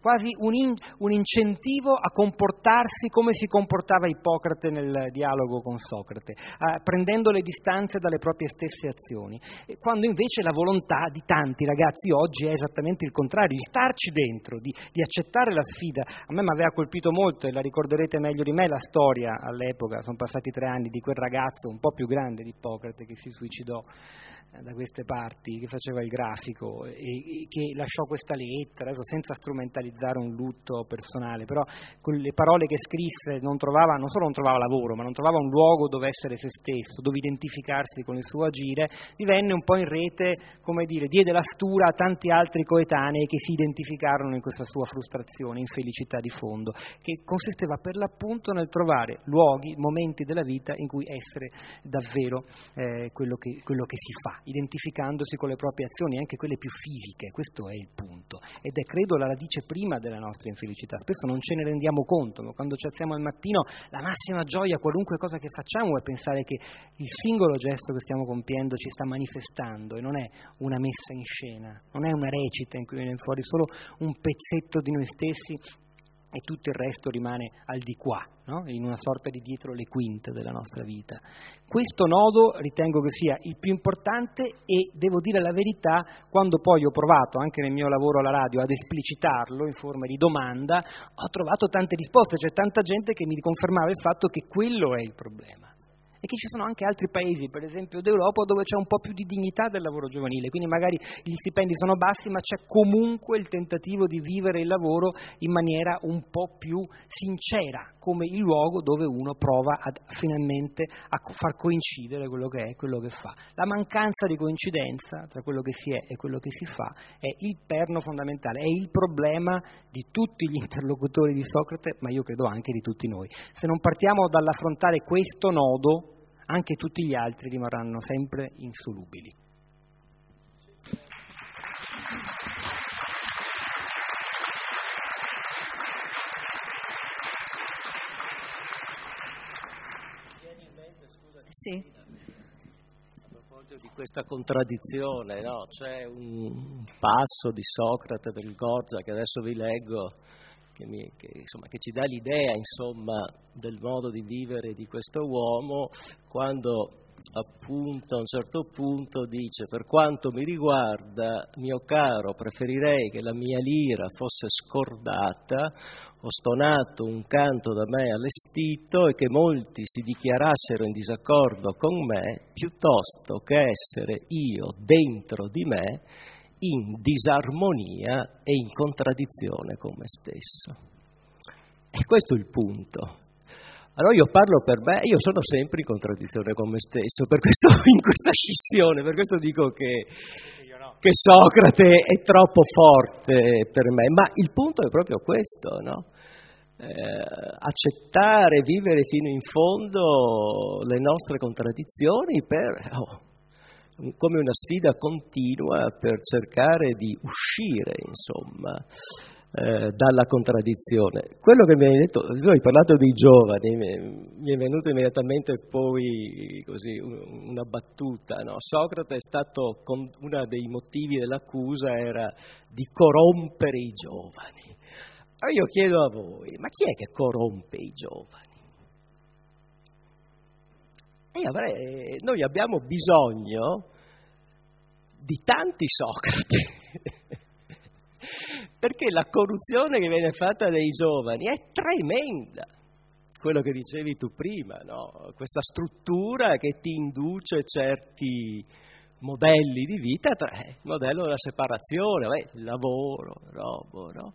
Quasi un, in, un incentivo a comportarsi come si comportava Ippocrate nel dialogo con Socrate, eh, prendendo le distanze dalle proprie stesse azioni, e quando invece la volontà di tanti ragazzi oggi è esattamente il contrario, di starci dentro, di, di accettare la sfida. A me mi aveva colpito molto, e la ricorderete meglio di me, la storia all'epoca, sono passati tre anni, di quel ragazzo un po' più grande di Ippocrate che si suicidò da queste parti, che faceva il grafico e che lasciò questa lettera, adesso senza strumentalizzare un lutto personale, però con le parole che scrisse non trovava, non solo non trovava lavoro, ma non trovava un luogo dove essere se stesso, dove identificarsi con il suo agire, divenne un po' in rete, come dire, diede la stura a tanti altri coetanei che si identificarono in questa sua frustrazione, infelicità di fondo, che consisteva per l'appunto nel trovare luoghi, momenti della vita in cui essere davvero eh, quello che, quello che si fa, identificandosi con le proprie azioni, anche quelle più fisiche. Questo è il punto, ed è credo la radice prima della nostra infelicità. Spesso non ce ne rendiamo conto, ma quando ci alziamo al mattino la massima gioia, qualunque cosa che facciamo, è pensare che il singolo gesto che stiamo compiendo ci sta manifestando, e non è una messa in scena, non è una recita in cui viene fuori solo un pezzetto di noi stessi e tutto il resto rimane al di qua, no? In una sorta di dietro le quinte della nostra vita. Questo nodo ritengo che sia il più importante, e devo dire la verità, quando poi ho provato anche nel mio lavoro alla radio ad esplicitarlo in forma di domanda, ho trovato tante risposte, c'è tanta gente che mi confermava il fatto che quello è il problema. E che ci sono anche altri paesi, per esempio d'Europa, dove c'è un po' più di dignità del lavoro giovanile, quindi magari gli stipendi sono bassi, ma c'è comunque il tentativo di vivere il lavoro in maniera un po' più sincera, come il luogo dove uno prova ad, finalmente a far coincidere quello che è e quello che fa. La mancanza di coincidenza tra quello che si è e quello che si fa è il perno fondamentale, è il problema di tutti gli interlocutori di Socrate, ma io credo anche di tutti noi. Se non partiamo dall'affrontare questo nodo, anche tutti gli altri rimarranno sempre insolubili. Sì. Di questa contraddizione, no? C'è un passo di Socrate del Gorgia che adesso vi leggo, che, mi, che, insomma, che ci dà l'idea, insomma, del modo di vivere di questo uomo, quando appunto a un certo punto dice: per quanto mi riguarda, mio caro, preferirei che la mia lira fosse scordata, ho stonato un canto da me allestito, e che molti si dichiarassero in disaccordo con me, piuttosto che essere io dentro di me in disarmonia e in contraddizione con me stesso. E questo è il punto. Allora io parlo per me, io sono sempre in contraddizione con me stesso, per questo in questa scissione, per questo dico che, no. che Socrate è troppo forte per me, ma il punto è proprio questo, no? Eh, accettare, vivere fino in fondo le nostre contraddizioni per... Oh, come una sfida continua per cercare di uscire, insomma, eh, dalla contraddizione. Quello che mi hai detto, hai parlato dei giovani, mi è venuto immediatamente poi così una battuta, no? Socrate è stato, uno dei motivi dell'accusa era di corrompere i giovani. Allora io chiedo a voi, ma chi è che corrompe i giovani? E avrei, noi abbiamo bisogno di tanti Socrate, perché la corruzione che viene fatta dai giovani è tremenda, quello che dicevi tu prima, no? Questa struttura che ti induce certi modelli di vita, il modello della separazione, beh, il lavoro, robo, no?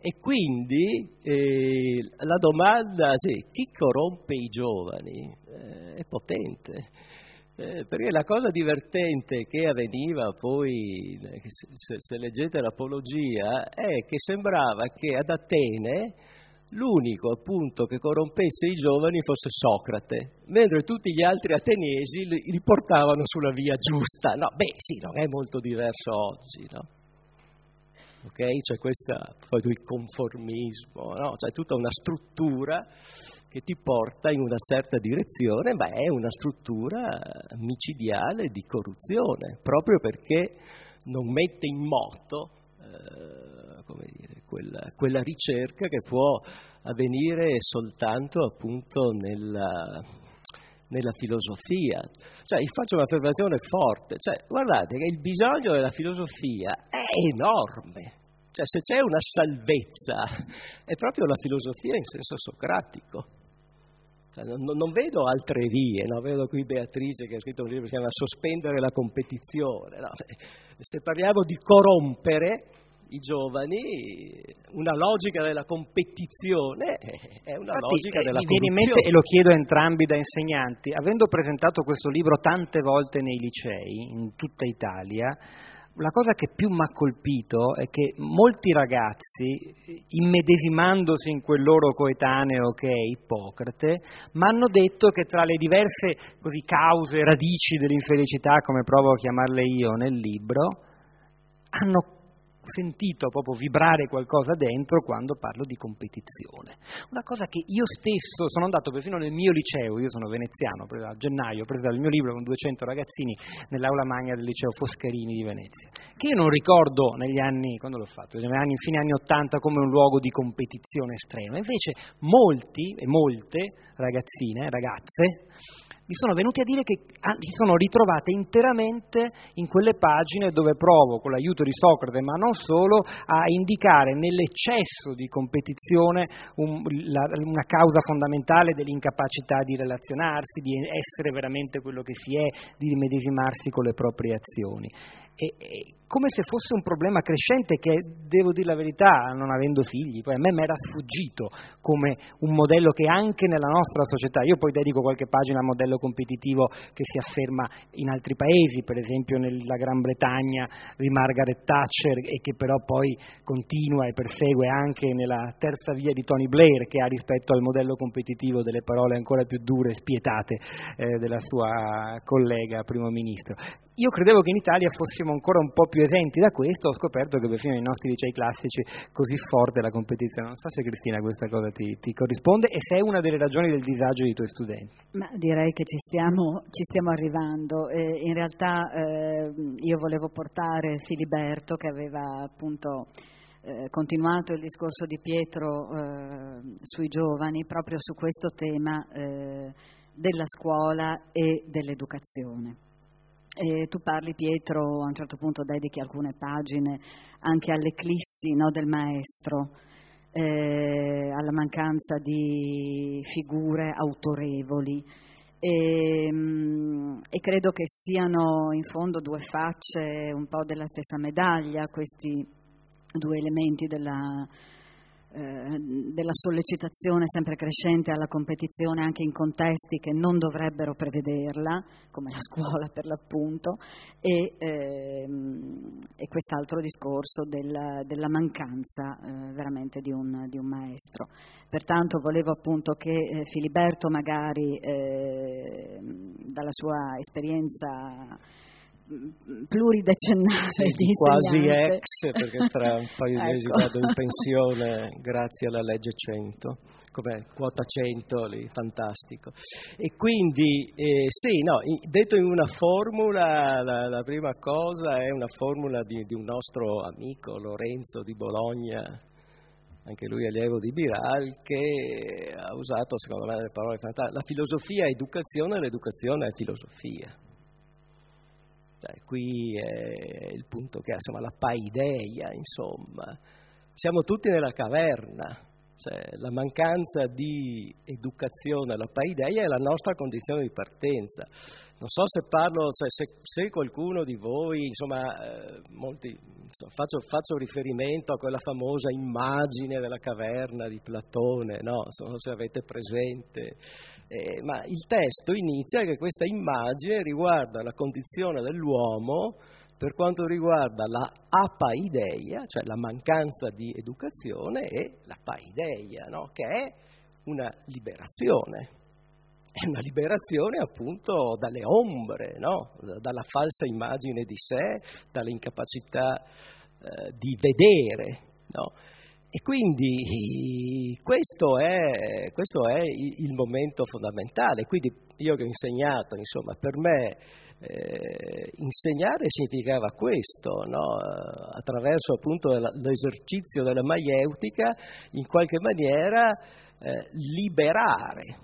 E quindi eh, la domanda, sì, chi corrompe i giovani eh, è potente, eh, perché la cosa divertente che avveniva poi, se, se leggete l'Apologia, è che sembrava che ad Atene l'unico appunto che corrompesse i giovani fosse Socrate, mentre tutti gli altri ateniesi li, li portavano sulla via giusta. No, beh sì, non è molto diverso oggi, no? Ok? C'è questa, poi il conformismo, no? C'è tutta una struttura che ti porta in una certa direzione, ma è una struttura micidiale di corruzione, proprio perché non mette in moto eh, come dire, quella, quella ricerca che può avvenire soltanto appunto nella, nella filosofia. Cioè, io faccio un'affermazione forte, cioè, guardate che il bisogno della filosofia è enorme, cioè se c'è una salvezza è proprio la filosofia in senso socratico, Cioè, non, non vedo altre vie, no? Vedo qui Beatrice che ha scritto un libro che si chiama Sospendere la competizione. No? Se parliamo di corrompere i giovani, una logica della competizione è una Infatti, logica della corruzione. Mi viene in mente, e lo chiedo a entrambi da insegnanti, avendo presentato questo libro tante volte nei licei, in tutta Italia, la cosa che più mi ha colpito è che molti ragazzi, immedesimandosi in quel loro coetaneo che è Ippocrate, mi hanno detto che tra le diverse così cause, radici dell'infelicità, come provo a chiamarle io nel libro, hanno sentito proprio vibrare qualcosa dentro quando parlo di competizione. Una cosa che io stesso sono andato perfino nel mio liceo, io sono veneziano, a gennaio ho preso il mio libro con duecento ragazzini nell'aula magna del liceo Foscarini di Venezia, che io non ricordo negli anni, quando l'ho fatto, negli anni, fine anni ottanta, come un luogo di competizione estrema. Invece molti e molte ragazzine, ragazze, mi sono venuti a dire che si sono ritrovate interamente in quelle pagine dove provo, con l'aiuto di Socrate, ma non solo, a indicare nell'eccesso di competizione un, la, una causa fondamentale dell'incapacità di relazionarsi, di essere veramente quello che si è, di medesimarsi con le proprie azioni. E, e, come se fosse un problema crescente che, devo dire la verità, non avendo figli, poi a me mi era sfuggito come un modello che anche nella nostra società, io poi dedico qualche pagina al modello competitivo che si afferma in altri paesi, per esempio nella Gran Bretagna di Margaret Thatcher, e che però poi continua e persegue anche nella terza via di Tony Blair, che ha rispetto al modello competitivo delle parole ancora più dure e spietate eh, della sua collega primo ministro. Io credevo che in Italia fossimo ancora un po' più esenti da questo, ho scoperto che perfino nei nostri licei classici così forte la competizione. Non so se Cristina questa cosa ti, ti corrisponde e se è una delle ragioni del disagio dei tuoi studenti. Ma direi che ci stiamo, ci stiamo arrivando. Eh, in realtà eh, io volevo portare Filiberto, che aveva appunto eh, continuato il discorso di Pietro eh, sui giovani, proprio su questo tema eh, della scuola e dell'educazione. E tu parli, Pietro, a un certo punto dedichi alcune pagine anche all'eclissi, no, del maestro, eh, alla mancanza di figure autorevoli e, mh, e credo che siano in fondo due facce un po' della stessa medaglia, questi due elementi della, eh, della sollecitazione sempre crescente alla competizione anche in contesti che non dovrebbero prevederla, come la scuola per l'appunto, e, ehm, e quest'altro discorso del, della mancanza eh, veramente di un, di un maestro. Pertanto volevo appunto che eh, Filiberto magari eh, dalla sua esperienza pluridecennale, sì, di quasi ex, perché tra un paio di ecco. mesi vado in pensione grazie alla legge cento, come quota cento lì, fantastico. E quindi eh, sì, no, detto in una formula, la, la prima cosa è una formula di, di un nostro amico Lorenzo di Bologna, anche lui allievo di Biral, che ha usato secondo me le parole fantastiche: la filosofia è educazione, l'educazione è filosofia. Beh, qui è il punto che ha, insomma, la paideia, insomma. Siamo tutti nella caverna, cioè, la mancanza di educazione alla paideia è la nostra condizione di partenza. Non so se parlo, cioè, se, se qualcuno di voi, insomma, eh, molti, insomma faccio, faccio riferimento a quella famosa immagine della caverna di Platone, no? Non so se avete presente. Eh, ma il testo inizia che questa immagine riguarda la condizione dell'uomo per quanto riguarda la apaideia, cioè la mancanza di educazione, e la paideia, no? Che è una liberazione, è una liberazione appunto dalle ombre, no? Dalla falsa immagine di sé, dall'incapacità eh, di vedere, no? E quindi questo è, questo è il momento fondamentale. Quindi io che ho insegnato, insomma, per me eh, insegnare significava questo, no? Attraverso appunto l'esercizio della maieutica, in qualche maniera eh, liberare,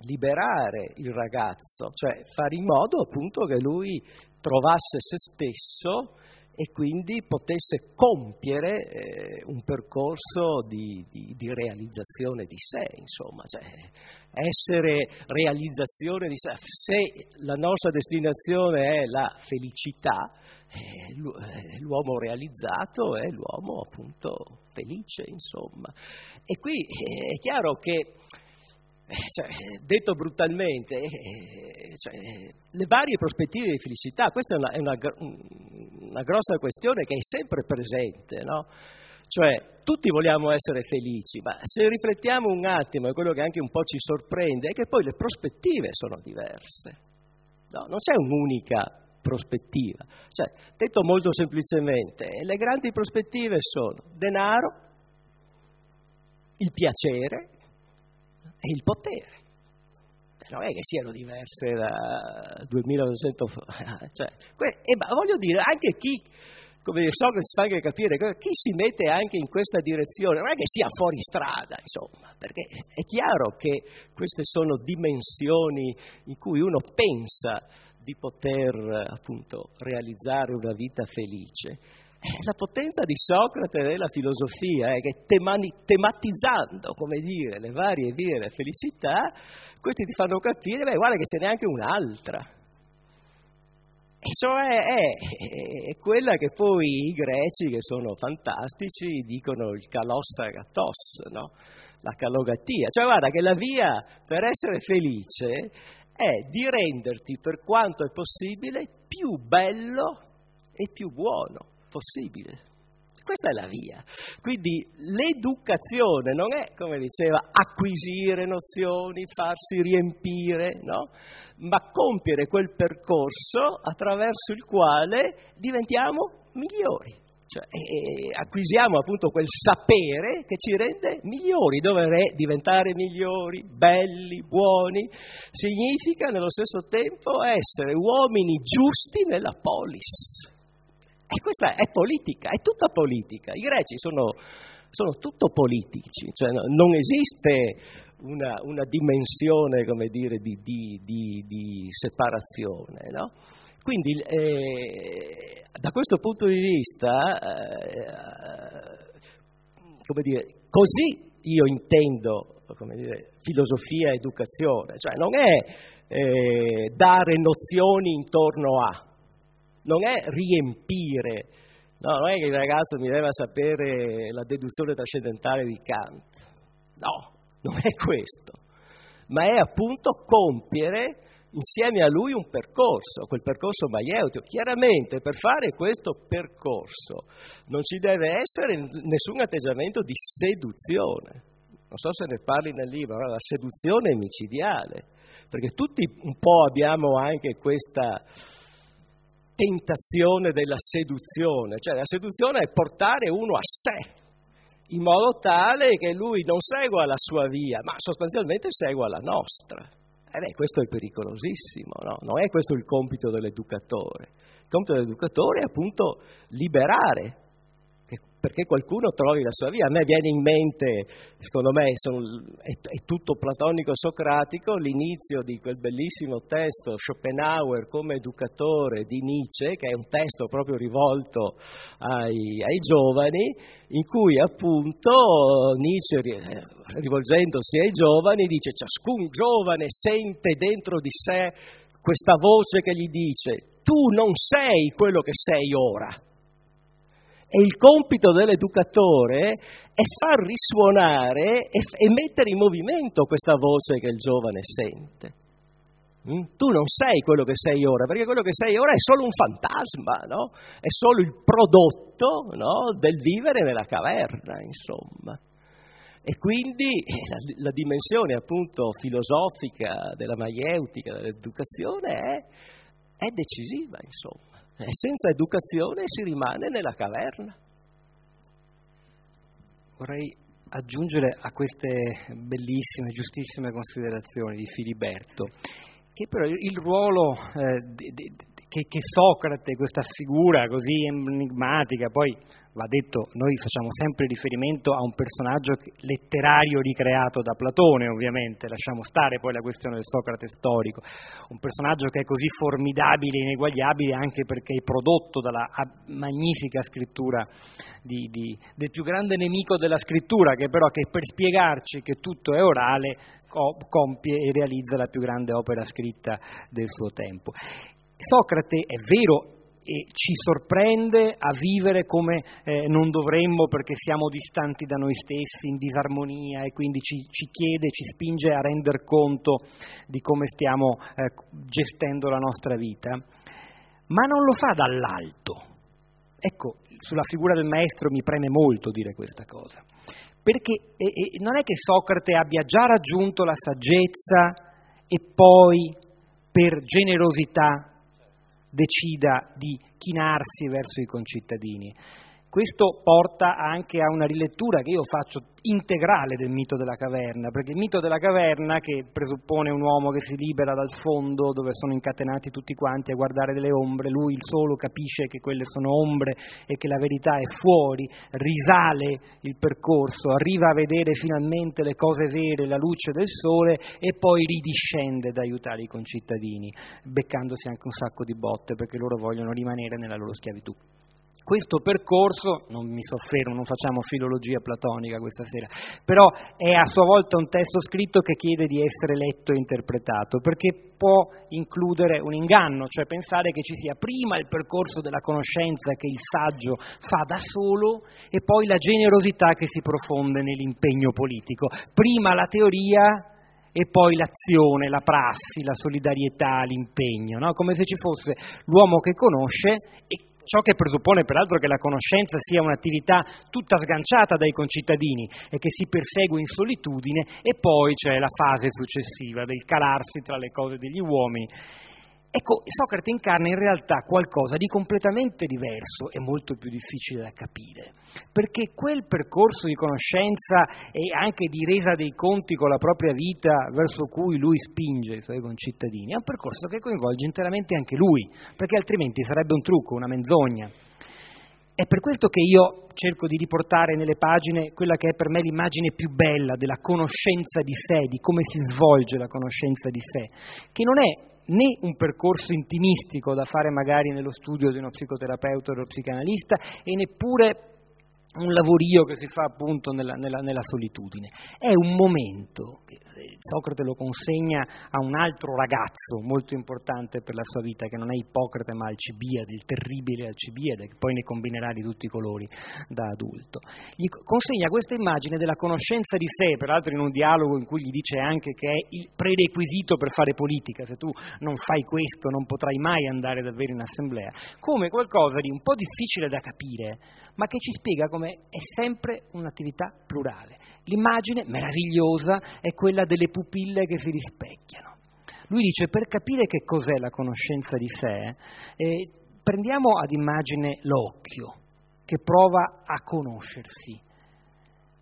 liberare il ragazzo, cioè fare in modo appunto che lui trovasse se stesso e quindi potesse compiere eh, un percorso di, di, di realizzazione di sé, insomma, cioè, essere realizzazione di sé. Se la nostra destinazione è la felicità, eh, l'uomo realizzato è l'uomo appunto felice, insomma. E qui è chiaro che, cioè, detto brutalmente, cioè, le varie prospettive di felicità, questa è una, è una, una grossa questione che è sempre presente, no? Cioè, tutti vogliamo essere felici, ma se riflettiamo un attimo, è quello che anche un po' ci sorprende, è che poi le prospettive sono diverse, no? Non c'è un'unica prospettiva. Cioè, detto molto semplicemente, le grandi prospettive sono denaro, il piacere e il potere. Non è che siano diverse da duemiladuecento, cioè, e ma voglio dire, anche chi, come Socrate fa anche capire, chi si mette anche in questa direzione non è che sia fuori strada, insomma, perché è chiaro che queste sono dimensioni in cui uno pensa di poter appunto realizzare una vita felice. La potenza di Socrate della filosofia è che temani, tematizzando, come dire, le varie vie della felicità, questi ti fanno capire, beh, guarda che ce n'è anche un'altra. E cioè è, è quella che poi i greci, che sono fantastici, dicono il kalos agathos, no? La kalogatia. Cioè guarda che la via per essere felice è di renderti, per quanto è possibile, più bello e più buono possibile. Questa è la via. Quindi l'educazione non è, come diceva, acquisire nozioni, farsi riempire, no? Ma compiere quel percorso attraverso il quale diventiamo migliori, cioè e acquisiamo appunto quel sapere che ci rende migliori, dove diventare migliori, belli, buoni, significa nello stesso tempo essere uomini giusti nella polis. E questa è politica, è tutta politica. I greci sono, sono tutto politici, cioè non esiste una, una dimensione, come dire, di, di, di, di separazione, no? Quindi eh, da questo punto di vista, eh, come dire, così io intendo, come dire, filosofia e educazione, cioè non è eh, dare nozioni intorno a. Non è riempire, no, non è che il ragazzo mi deve sapere la deduzione trascendentale di Kant, no, non è questo, ma è appunto compiere insieme a lui un percorso, quel percorso maieutico. Chiaramente per fare questo percorso non ci deve essere nessun atteggiamento di seduzione, non so se ne parli nel libro, la seduzione è micidiale, perché tutti un po' abbiamo anche questa tentazione della seduzione, cioè la seduzione è portare uno a sé, in modo tale che lui non segua la sua via, ma sostanzialmente segua la nostra. E beh, questo è pericolosissimo, no? Non è questo il compito dell'educatore. Il compito dell'educatore è appunto liberare, perché qualcuno trovi la sua via. A me viene in mente, secondo me sono, è, è tutto platonico socratico, l'inizio di quel bellissimo testo Schopenhauer come educatore di Nietzsche, che è un testo proprio rivolto ai, ai giovani, in cui appunto Nietzsche, rivolgendosi ai giovani, dice: ciascun giovane sente dentro di sé questa voce che gli dice: tu non sei quello che sei ora. E il compito dell'educatore è far risuonare e, e mettere in movimento questa voce che il giovane sente. Mm? Tu non sei quello che sei ora, perché quello che sei ora è solo un fantasma, no? È solo il prodotto, no? Del vivere nella caverna, insomma. E quindi la, la dimensione appunto filosofica della maieutica, dell'educazione è, è decisiva, insomma. E senza educazione si rimane nella caverna. Vorrei aggiungere a queste bellissime, giustissime considerazioni di Filiberto che però il ruolo eh, di, di, che, che Socrate, questa figura così enigmatica, poi va detto, noi facciamo sempre riferimento a un personaggio letterario ricreato da Platone, ovviamente, lasciamo stare poi la questione del Socrate storico, un personaggio che è così formidabile e ineguagliabile anche perché è prodotto dalla magnifica scrittura di, di, del più grande nemico della scrittura, che però che per spiegarci che tutto è orale compie e realizza la più grande opera scritta del suo tempo. Socrate, è vero, e ci sorprende a vivere come eh, non dovremmo, perché siamo distanti da noi stessi, in disarmonia, e quindi ci, ci chiede, ci spinge a render conto di come stiamo eh, gestendo la nostra vita, ma non lo fa dall'alto. Ecco, sulla figura del maestro mi preme molto dire questa cosa, perché e, e non è che Socrate abbia già raggiunto la saggezza e poi per generosità decida di chinarsi verso i concittadini. Questo porta anche a una rilettura che io faccio integrale del mito della caverna, perché il mito della caverna, che presuppone un uomo che si libera dal fondo dove sono incatenati tutti quanti a guardare delle ombre, lui il solo capisce che quelle sono ombre e che la verità è fuori, risale il percorso, arriva a vedere finalmente le cose vere, la luce del sole, e poi ridiscende ad aiutare i concittadini, beccandosi anche un sacco di botte perché loro vogliono rimanere nella loro schiavitù. Questo percorso, non mi soffermo, non facciamo filologia platonica questa sera, però è a sua volta un testo scritto che chiede di essere letto e interpretato, perché può includere un inganno, cioè pensare che ci sia prima il percorso della conoscenza che il saggio fa da solo e poi la generosità che si profonde nell'impegno politico. Prima la teoria e poi l'azione, la prassi, la solidarietà, l'impegno, no? Come se ci fosse l'uomo che conosce e ciò che presuppone peraltro che la conoscenza sia un'attività tutta sganciata dai concittadini e che si persegue in solitudine, e poi c'è la fase successiva del calarsi tra le cose degli uomini. Ecco, Socrate incarna in realtà qualcosa di completamente diverso e molto più difficile da capire, perché quel percorso di conoscenza e anche di resa dei conti con la propria vita verso cui lui spinge i suoi concittadini è un percorso che coinvolge interamente anche lui, perché altrimenti sarebbe un trucco, una menzogna. È per questo che io cerco di riportare nelle pagine quella che è per me l'immagine più bella della conoscenza di sé, di come si svolge la conoscenza di sé, che non è né un percorso intimistico da fare magari nello studio di uno psicoterapeuta o dello psicanalista, e neppure un lavorio che si fa appunto nella, nella, nella solitudine. È un momento che Socrate lo consegna a un altro ragazzo molto importante per la sua vita, che non è Ippocrate ma Alcibiade, il terribile Alcibiade, che poi ne combinerà di tutti i colori da adulto. Gli consegna questa immagine della conoscenza di sé, peraltro in un dialogo in cui gli dice anche che è il prerequisito per fare politica, se tu non fai questo non potrai mai andare davvero in assemblea, come qualcosa di un po' difficile da capire, ma che ci spiega come è sempre un'attività plurale. L'immagine meravigliosa è quella delle pupille che si rispecchiano. Lui dice, per capire che cos'è la conoscenza di sé, eh, prendiamo ad immagine l'occhio che prova a conoscersi.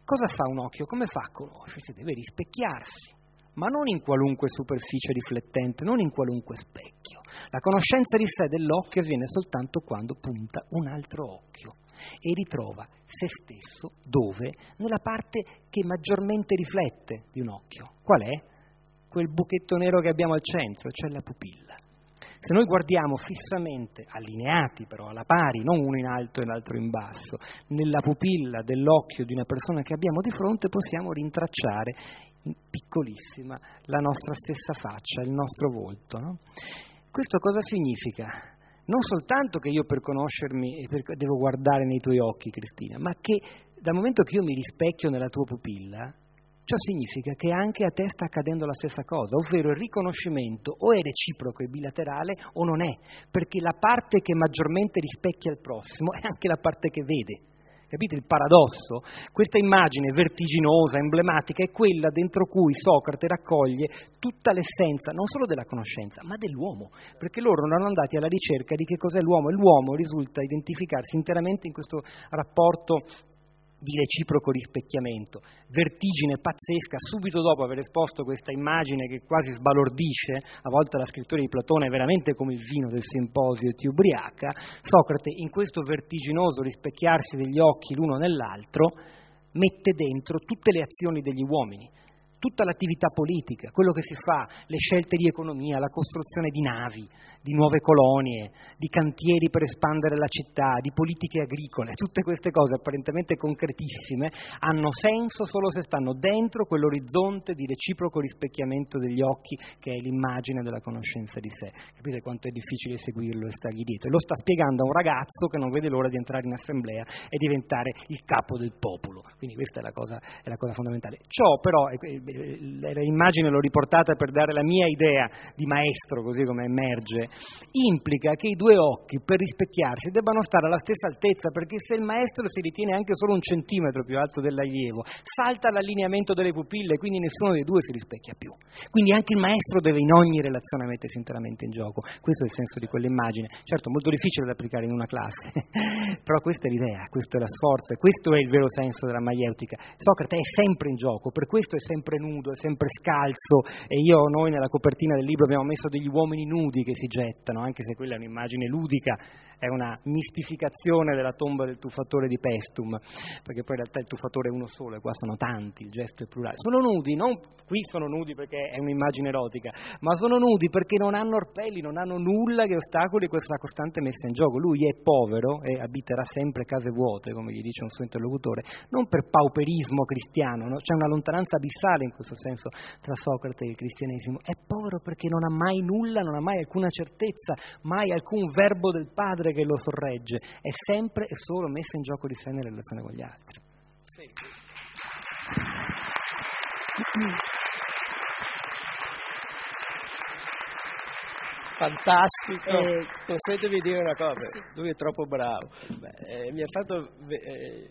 Cosa fa un occhio? Come fa a conoscersi? Deve rispecchiarsi, ma non in qualunque superficie riflettente, non in qualunque specchio. La conoscenza di sé dell'occhio avviene soltanto quando punta un altro occhio e ritrova se stesso dove? Nella parte che maggiormente riflette di un occhio. Qual è? Quel buchetto nero che abbiamo al centro, cioè la pupilla. Se noi guardiamo fissamente, allineati però, alla pari, non uno in alto e l'altro in basso, nella pupilla dell'occhio di una persona che abbiamo di fronte, possiamo rintracciare in piccolissima la nostra stessa faccia, il nostro volto, no? Questo cosa significa? Non soltanto che io per conoscermi devo guardare nei tuoi occhi, Cristina, ma che dal momento che io mi rispecchio nella tua pupilla, ciò significa che anche a te sta accadendo la stessa cosa, ovvero il riconoscimento o è reciproco e bilaterale o non è, perché la parte che maggiormente rispecchia il prossimo è anche la parte che vede. Capite il paradosso? Questa immagine vertiginosa, emblematica, è quella dentro cui Socrate raccoglie tutta l'essenza, non solo della conoscenza, ma dell'uomo, perché loro non hanno andati alla ricerca di che cos'è l'uomo, e l'uomo risulta identificarsi interamente in questo rapporto di reciproco rispecchiamento. Vertigine pazzesca, subito dopo aver esposto questa immagine che quasi sbalordisce, a volte la scrittura di Platone è veramente come il vino del Simposio e ti ubriaca, Socrate in questo vertiginoso rispecchiarsi degli occhi l'uno nell'altro mette dentro tutte le azioni degli uomini, tutta l'attività politica, quello che si fa, le scelte di economia, la costruzione di navi, di nuove colonie, di cantieri per espandere la città, di politiche agricole, tutte queste cose apparentemente concretissime hanno senso solo se stanno dentro quell'orizzonte di reciproco rispecchiamento degli occhi che è l'immagine della conoscenza di sé. Capite quanto è difficile seguirlo e stargli dietro? E lo sta spiegando a un ragazzo che non vede l'ora di entrare in assemblea e diventare il capo del popolo. Quindi questa è la cosa, è la cosa fondamentale. Ciò però... È, l'immagine l'ho riportata per dare la mia idea di maestro, così come emerge, implica che i due occhi per rispecchiarsi debbano stare alla stessa altezza, perché se il maestro si ritiene anche solo un centimetro più alto dell'allievo, salta l'allineamento delle pupille, quindi nessuno dei due si rispecchia più. Quindi anche il maestro deve in ogni relazione mettersi interamente in gioco. Questo è il senso di quell'immagine. Certo, molto difficile da applicare in una classe, però questa è l'idea, questo è la sforza, questo è il vero senso della maieutica. Socrate è sempre in gioco, per questo è sempre nudo, è sempre scalzo, e io noi nella copertina del libro abbiamo messo degli uomini nudi che si gettano, anche se quella è un'immagine ludica, è una mistificazione della tomba del tuffatore di Pestum, perché poi in realtà il tuffatore è uno solo e qua sono tanti, il gesto è plurale. Sono nudi, non qui sono nudi perché è un'immagine erotica, ma sono nudi perché non hanno orpelli, non hanno nulla che ostacoli questa costante messa in gioco. Lui è povero e abiterà sempre case vuote, come gli dice un suo interlocutore, non per pauperismo cristiano, no? C'è una lontananza abissale in questo senso tra Socrate e il cristianesimo. È povero perché non ha mai nulla, non ha mai alcuna certezza, mai alcun verbo del padre che lo sorregge, è sempre e solo messo in gioco di sé nella relazione con gli altri. Sì. Fantastico, eh, consentimi dire una cosa, sì. Lui è troppo bravo. Beh, eh, mi ha fatto ve- eh,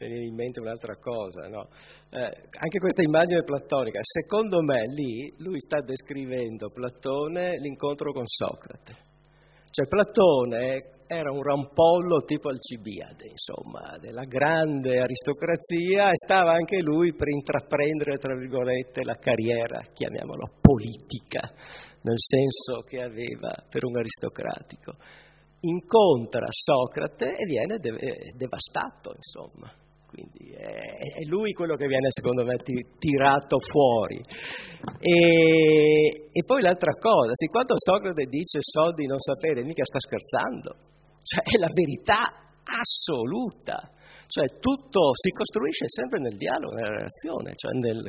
venire in mente un'altra cosa, no? Eh, anche questa immagine platonica, secondo me lì lui sta descrivendo Platone, l'incontro con Socrate. Cioè Platone era un rampollo tipo Alcibiade, insomma, della grande aristocrazia, e stava anche lui per intraprendere, tra virgolette, la carriera, chiamiamola politica, nel senso che aveva per un aristocratico. Incontra Socrate e viene de- devastato, insomma. Quindi è, è lui quello che viene, secondo me, t- tirato fuori. E, e poi l'altra cosa, sì, quando Socrate dice so di non sapere, mica sta scherzando, cioè è la verità assoluta. Cioè tutto si costruisce sempre nel dialogo, nella relazione, cioè nel,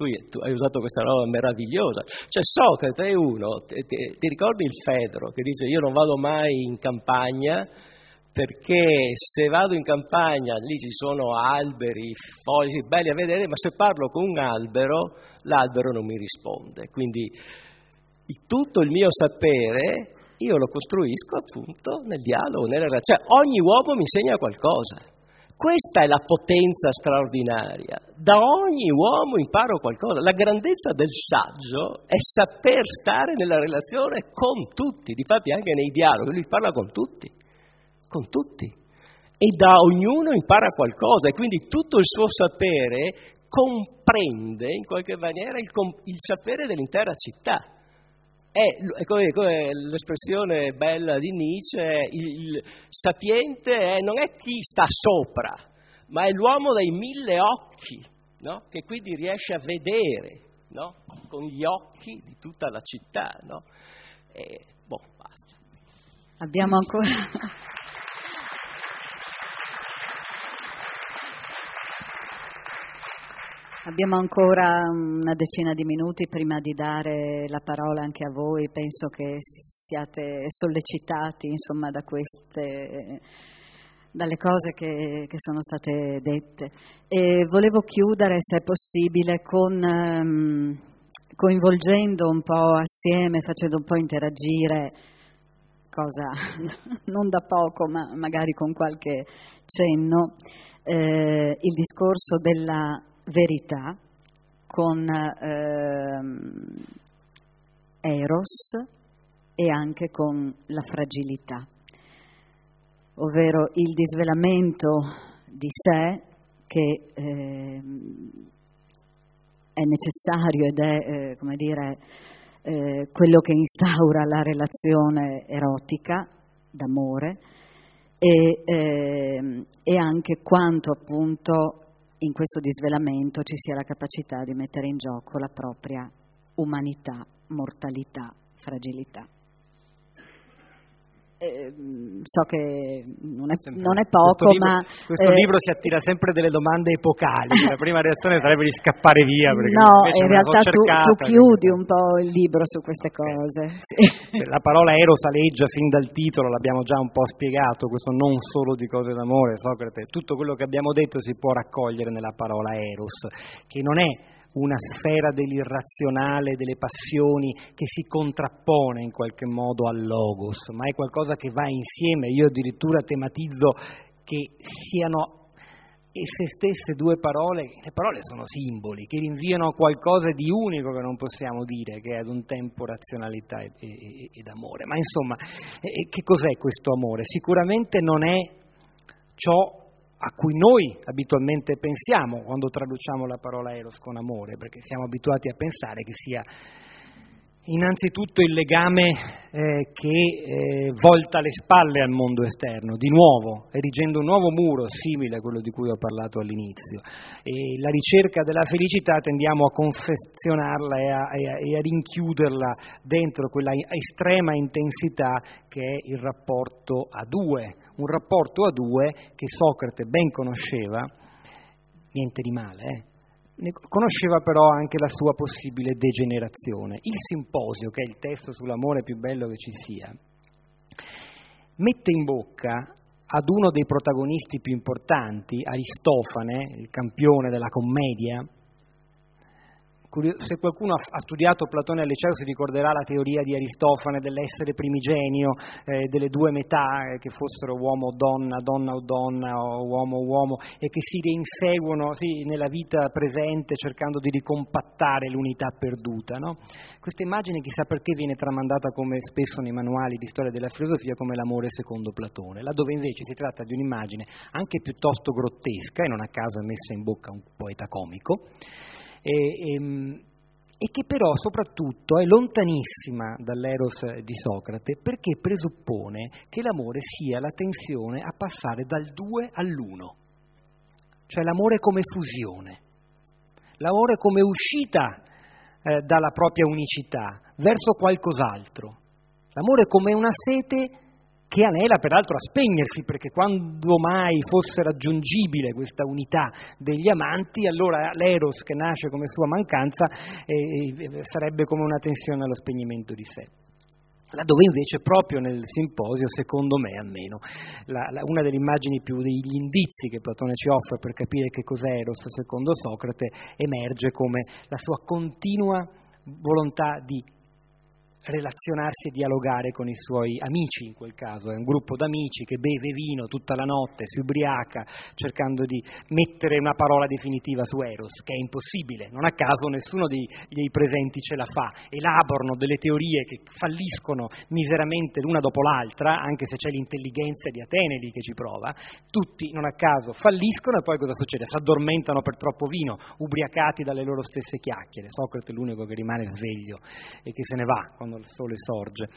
lui tu hai usato questa roba meravigliosa, cioè Socrate è uno, ti, ti, ti ricordi il Fedro che dice io non vado mai in campagna perché se vado in campagna lì ci sono alberi, foglie belli a vedere, ma se parlo con un albero l'albero non mi risponde, quindi tutto il mio sapere io lo costruisco appunto nel dialogo, nella relazione, cioè ogni uomo mi insegna qualcosa. Questa è la potenza straordinaria, da ogni uomo imparo qualcosa, la grandezza del saggio è saper stare nella relazione con tutti, difatti anche nei dialoghi lui parla con tutti, con tutti, e da ognuno impara qualcosa, e quindi tutto il suo sapere comprende in qualche maniera il, com- il sapere dell'intera città. È come, come l'espressione bella di Nietzsche, il, il sapiente è, non è chi sta sopra, ma è l'uomo dai mille occhi, no? Che quindi riesce a vedere, no? Con gli occhi di tutta la città. No? E, boh, basta. Abbiamo ancora... Abbiamo ancora una decina di minuti prima di dare la parola anche a voi, penso che siate sollecitati insomma da queste, dalle cose che, che sono state dette, e volevo chiudere se è possibile con um, coinvolgendo un po' assieme, facendo un po' interagire, cosa non da poco ma magari con qualche cenno, eh, il discorso della verità con ehm, eros e anche con la fragilità, ovvero il disvelamento di sé che eh, è necessario ed è, eh, come dire, eh, quello che instaura la relazione erotica d'amore, e, eh, e anche quanto appunto in questo disvelamento ci sia la capacità di mettere in gioco la propria umanità, mortalità, fragilità. Eh, so che non è, non è poco, questo ma... Libro, questo eh, libro si attira sempre delle domande epocali, la prima reazione sarebbe di scappare via. Perché no, in realtà tu, tu chiudi un po' il libro su queste okay. cose. Sì. La parola eros aleggia fin dal titolo, l'abbiamo già un po' spiegato, questo non solo di cose d'amore, Socrate, tutto quello che abbiamo detto si può raccogliere nella parola eros, che non è una sfera dell'irrazionale, delle passioni che si contrappone in qualche modo al logos, ma è qualcosa che va insieme. Io addirittura tematizzo che siano esse stesse due parole, le parole sono simboli, che rinviano a qualcosa di unico che non possiamo dire, che è ad un tempo razionalità ed, ed, ed amore. Ma insomma, che cos'è questo amore? Sicuramente non è ciò a cui noi abitualmente pensiamo quando traduciamo la parola eros con amore, perché siamo abituati a pensare che sia innanzitutto il legame eh, che eh, volta le spalle al mondo esterno, di nuovo, erigendo un nuovo muro simile a quello di cui ho parlato all'inizio. E la ricerca della felicità tendiamo a confezionarla e a, e a, e a rinchiuderla dentro quella estrema intensità che è il rapporto a due. Un rapporto a due che Socrate ben conosceva, niente di male, eh? Ne conosceva però anche la sua possibile degenerazione. Il Simposio, che è il testo sull'amore più bello che ci sia, mette in bocca ad uno dei protagonisti più importanti, Aristofane, il campione della commedia. Se qualcuno ha studiato Platone al liceo si ricorderà la teoria di Aristofane dell'essere primigenio, eh, delle due metà, eh, che fossero uomo o donna, donna o donna, o uomo o uomo, e che si reinseguono sì, nella vita presente cercando di ricompattare l'unità perduta. No? Questa immagine chissà perché viene tramandata come spesso nei manuali di storia della filosofia come l'amore secondo Platone, laddove invece si tratta di un'immagine anche piuttosto grottesca, e non a caso è messa in bocca a un poeta comico, E, e, e che però soprattutto è lontanissima dall'eros di Socrate, perché presuppone che l'amore sia la tensione a passare dal due all'uno, cioè l'amore come fusione, l'amore come uscita eh, dalla propria unicità verso qualcos'altro, l'amore come una sete che anela peraltro a spegnersi, perché quando mai fosse raggiungibile questa unità degli amanti, allora l'eros che nasce come sua mancanza eh, sarebbe come una tensione allo spegnimento di sé. Laddove invece proprio nel Simposio, secondo me almeno, la, la, una delle immagini più degli indizi che Platone ci offre per capire che cos'è eros secondo Socrate emerge come la sua continua volontà di relazionarsi e dialogare con i suoi amici. In quel caso è un gruppo d'amici che beve vino tutta la notte, si ubriaca cercando di mettere una parola definitiva su eros, che è impossibile, non a caso nessuno dei, dei presenti ce la fa, elaborano delle teorie che falliscono miseramente l'una dopo l'altra, anche se c'è l'intelligenza di Atene lì che ci prova, tutti non a caso falliscono, e poi cosa succede? Si addormentano per troppo vino, ubriacati dalle loro stesse chiacchiere. Socrate è l'unico che rimane sveglio e che se ne va quando il sole sorge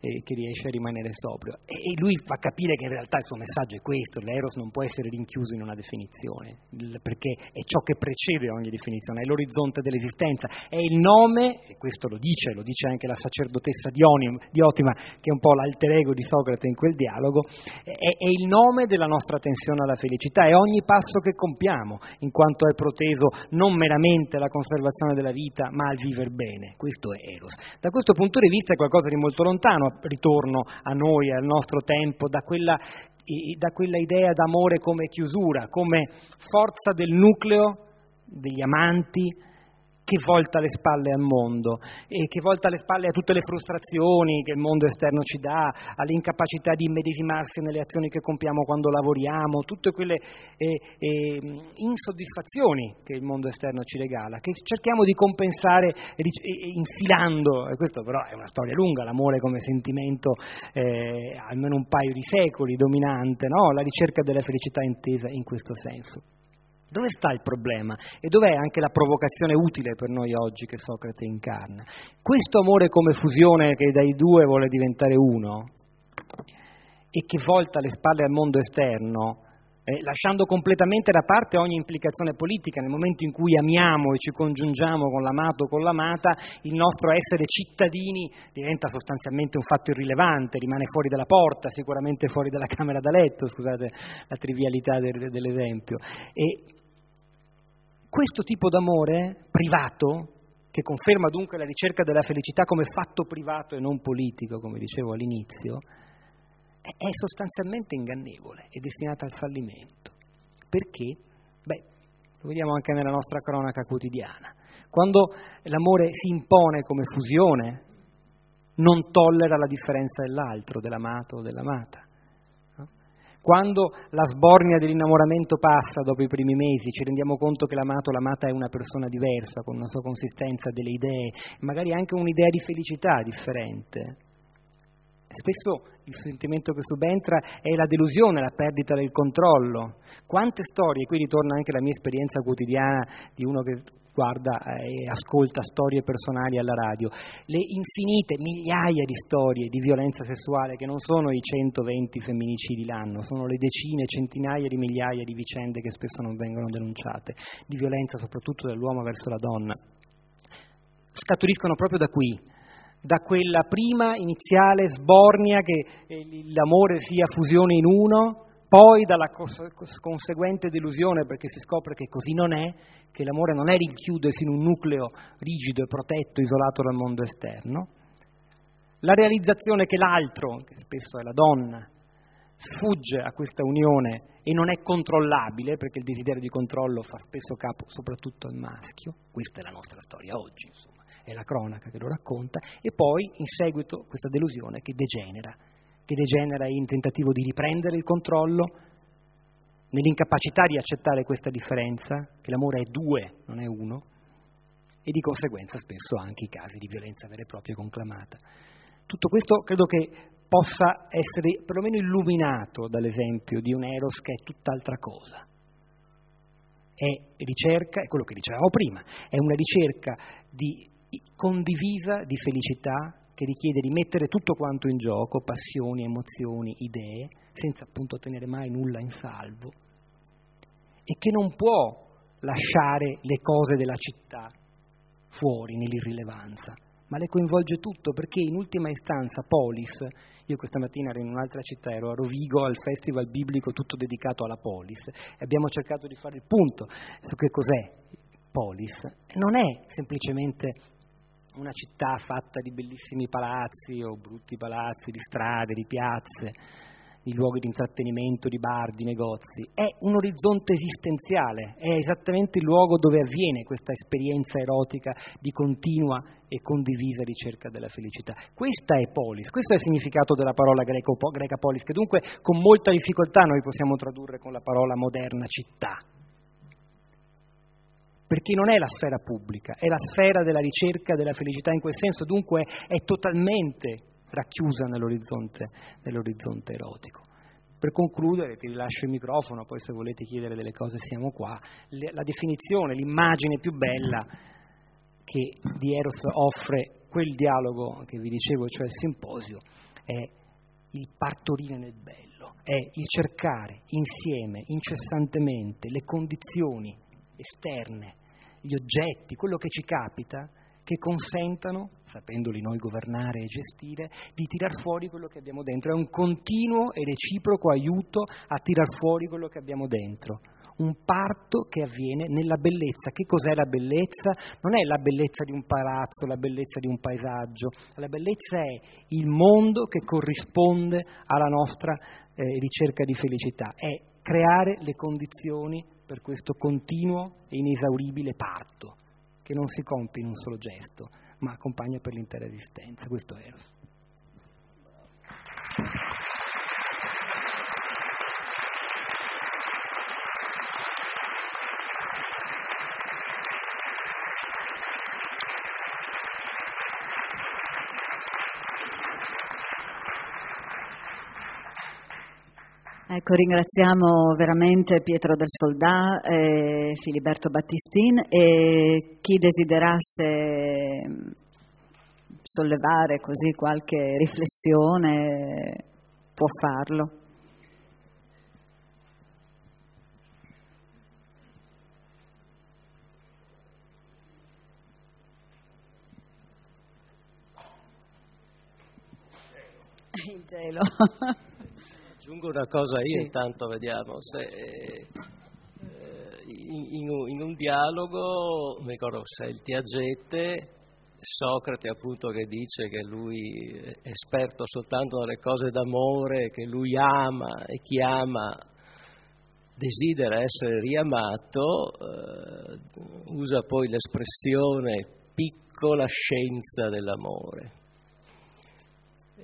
e che riesce a rimanere sobrio, e lui fa capire che in realtà il suo messaggio è questo: l'eros non può essere rinchiuso in una definizione, perché è ciò che precede ogni definizione, è l'orizzonte dell'esistenza, è il nome, e questo lo dice lo dice anche la sacerdotessa di Otima, che è un po' l'alter ego di Socrate in quel dialogo, è, è il nome della nostra tensione alla felicità, è ogni passo che compiamo, in quanto è proteso non meramente alla conservazione della vita ma al viver bene. Questo è eros. Da questo punto punto di vista è qualcosa di molto lontano, ritorno a noi, al nostro tempo, da quella, da quella idea d'amore come chiusura, come forza del nucleo, degli amanti, che volta le spalle al mondo, e che volta le spalle a tutte le frustrazioni che il mondo esterno ci dà, all'incapacità di immedesimarsi nelle azioni che compiamo quando lavoriamo, tutte quelle eh, eh, insoddisfazioni che il mondo esterno ci regala, che cerchiamo di compensare infilando, e questo però è una storia lunga, l'amore come sentimento eh, almeno un paio di secoli dominante, no? La ricerca della felicità intesa in questo senso. Dove sta il problema? E dov'è anche la provocazione utile per noi oggi che Socrate incarna? Questo amore come fusione che dai due vuole diventare uno e che volta le spalle al mondo esterno, eh, lasciando completamente da parte ogni implicazione politica, nel momento in cui amiamo e ci congiungiamo con l'amato o con l'amata, il nostro essere cittadini diventa sostanzialmente un fatto irrilevante, rimane fuori dalla porta, sicuramente fuori dalla camera da letto, scusate la trivialità del, dell'esempio. E questo tipo d'amore privato, che conferma dunque la ricerca della felicità come fatto privato e non politico, come dicevo all'inizio, è sostanzialmente ingannevole, è destinata al fallimento. Perché? Beh, lo vediamo anche nella nostra cronaca quotidiana. Quando l'amore si impone come fusione, non tollera la differenza dell'altro, dell'amato o dell'amata. Quando la sbornia dell'innamoramento passa dopo i primi mesi, ci rendiamo conto che l'amato o l'amata è una persona diversa, con una sua consistenza, delle idee, magari anche un'idea di felicità differente. Spesso il sentimento che subentra è la delusione, la perdita del controllo. Quante storie, qui ritorna anche la mia esperienza quotidiana di uno che guarda e ascolta storie personali alla radio, le infinite migliaia di storie di violenza sessuale che non sono i centoventi femminicidi l'anno, sono le decine, centinaia di migliaia di vicende che spesso non vengono denunciate, di violenza soprattutto dell'uomo verso la donna, scaturiscono proprio da qui, da quella prima iniziale sbornia che l'amore sia fusione in uno, poi dalla cons- conseguente delusione, perché si scopre che così non è, che l'amore non è rinchiudersi in un nucleo rigido e protetto, isolato dal mondo esterno, la realizzazione che l'altro, che spesso è la donna, sfugge a questa unione e non è controllabile, perché il desiderio di controllo fa spesso capo soprattutto al maschio, questa è la nostra storia oggi, insomma, è la cronaca che lo racconta, e poi in seguito questa delusione che degenera, che degenera in tentativo di riprendere il controllo, nell'incapacità di accettare questa differenza, che l'amore è due, non è uno, e di conseguenza spesso anche i casi di violenza vera e propria conclamata. Tutto questo credo che possa essere perlomeno illuminato dall'esempio di un Eros che è tutt'altra cosa. È ricerca, è quello che dicevamo prima, è una ricerca di condivisa di felicità, che richiede di mettere tutto quanto in gioco, passioni, emozioni, idee, senza appunto tenere mai nulla in salvo, e che non può lasciare le cose della città fuori nell'irrilevanza, ma le coinvolge tutto, perché in ultima istanza Polis, io questa mattina ero in un'altra città, ero a Rovigo al festival biblico tutto dedicato alla Polis, e abbiamo cercato di fare il punto su che cos'è Polis, e non è semplicemente una città fatta di bellissimi palazzi o brutti palazzi, di strade, di piazze, di luoghi di intrattenimento, di bar, di negozi. È un orizzonte esistenziale, è esattamente il luogo dove avviene questa esperienza erotica di continua e condivisa ricerca della felicità. Questa è polis, questo è il significato della parola greco, greca polis, che dunque con molta difficoltà noi possiamo tradurre con la parola moderna città. Perché non è la sfera pubblica, è la sfera della ricerca della felicità, in quel senso dunque è totalmente racchiusa nell'orizzonte, nell'orizzonte erotico. Per concludere, vi lascio il microfono, poi se volete chiedere delle cose siamo qua, la definizione, l'immagine più bella che di Eros offre quel dialogo che vi dicevo, cioè il simposio, è il partorire nel bello, è il cercare insieme, incessantemente, le condizioni esterne, gli oggetti, quello che ci capita, che consentano, sapendoli noi governare e gestire, di tirar fuori quello che abbiamo dentro. È un continuo e reciproco aiuto a tirar fuori quello che abbiamo dentro. Un parto che avviene nella bellezza. Che cos'è la bellezza? Non è la bellezza di un palazzo, la bellezza di un paesaggio. La bellezza è il mondo che corrisponde alla nostra eh, ricerca di felicità. È creare le condizioni per questo continuo e inesauribile parto, che non si compie in un solo gesto, ma accompagna per l'intera esistenza. Questo è Eros. Ecco, ringraziamo veramente Pietro del Soldà, eh, Filiberto Battistin e chi desiderasse sollevare così qualche riflessione può farlo. Il gelo. Aggiungo una cosa io, sì. Intanto vediamo se eh, in, in un dialogo, mi ricordo se il Tiagete, Socrate appunto che dice che lui è esperto soltanto delle cose d'amore, che lui ama e chi ama desidera essere riamato, eh, usa poi l'espressione piccola scienza dell'amore. È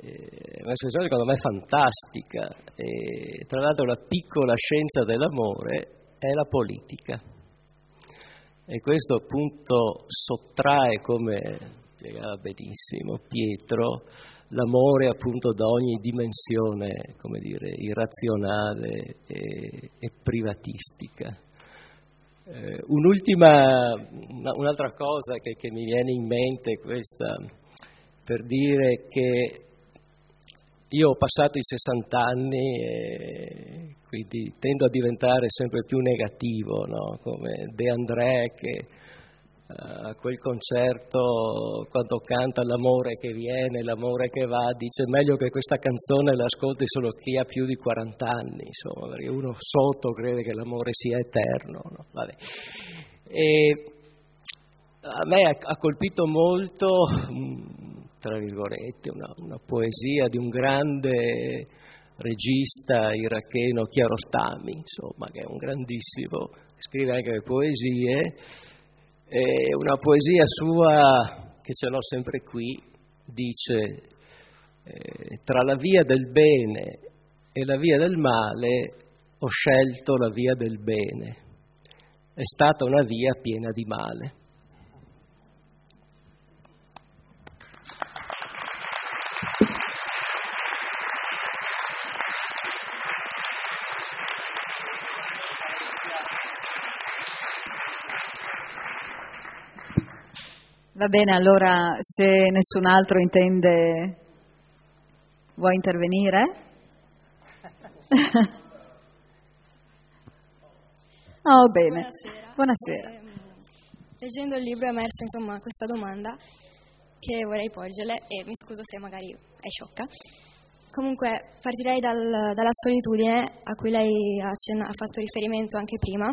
un'espressione secondo me fantastica e tra l'altro la piccola scienza dell'amore è la politica e questo appunto sottrae, come spiegava benissimo Pietro, l'amore appunto da ogni dimensione, come dire, irrazionale e, e privatistica. Eh, un'ultima, un'altra cosa che, che mi viene in mente è questa, per dire che io ho passato i sessanta anni e quindi tendo a diventare sempre più negativo, no? Come De André che a quel concerto quando canta l'amore che viene, l'amore che va, dice meglio che questa canzone l'ascolti solo chi ha più di quaranta anni, insomma, perché uno sotto crede che l'amore sia eterno. No? Vabbè. E a me ha colpito molto, tra virgolette, una, una poesia di un grande regista iracheno, Kiarostami, insomma, che è un grandissimo, scrive anche le poesie, e una poesia sua, che ce l'ho sempre qui, dice eh, tra la via del bene e la via del male ho scelto la via del bene, è stata una via piena di male. Va bene, allora se nessun altro intende, vuoi intervenire? Oh, bene. Buonasera. Buonasera. Eh, leggendo il libro è emersa insomma questa domanda che vorrei porgerle e mi scuso se magari è sciocca. Comunque partirei dal, dalla solitudine a cui lei ha, ha fatto riferimento anche prima.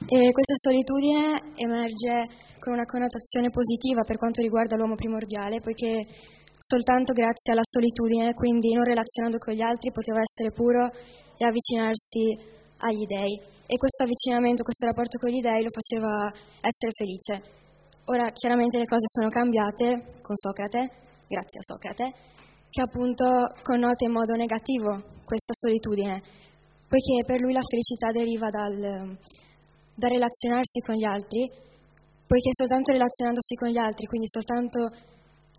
E questa solitudine emerge con una connotazione positiva per quanto riguarda l'uomo primordiale, poiché soltanto grazie alla solitudine, quindi non relazionando con gli altri, poteva essere puro e avvicinarsi agli dèi. E questo avvicinamento, questo rapporto con gli dèi lo faceva essere felice. Ora, chiaramente le cose sono cambiate con Socrate, grazie a Socrate, che appunto connota in modo negativo questa solitudine, poiché per lui la felicità deriva dal, dal relazionarsi con gli altri, poiché soltanto relazionandosi con gli altri, quindi soltanto,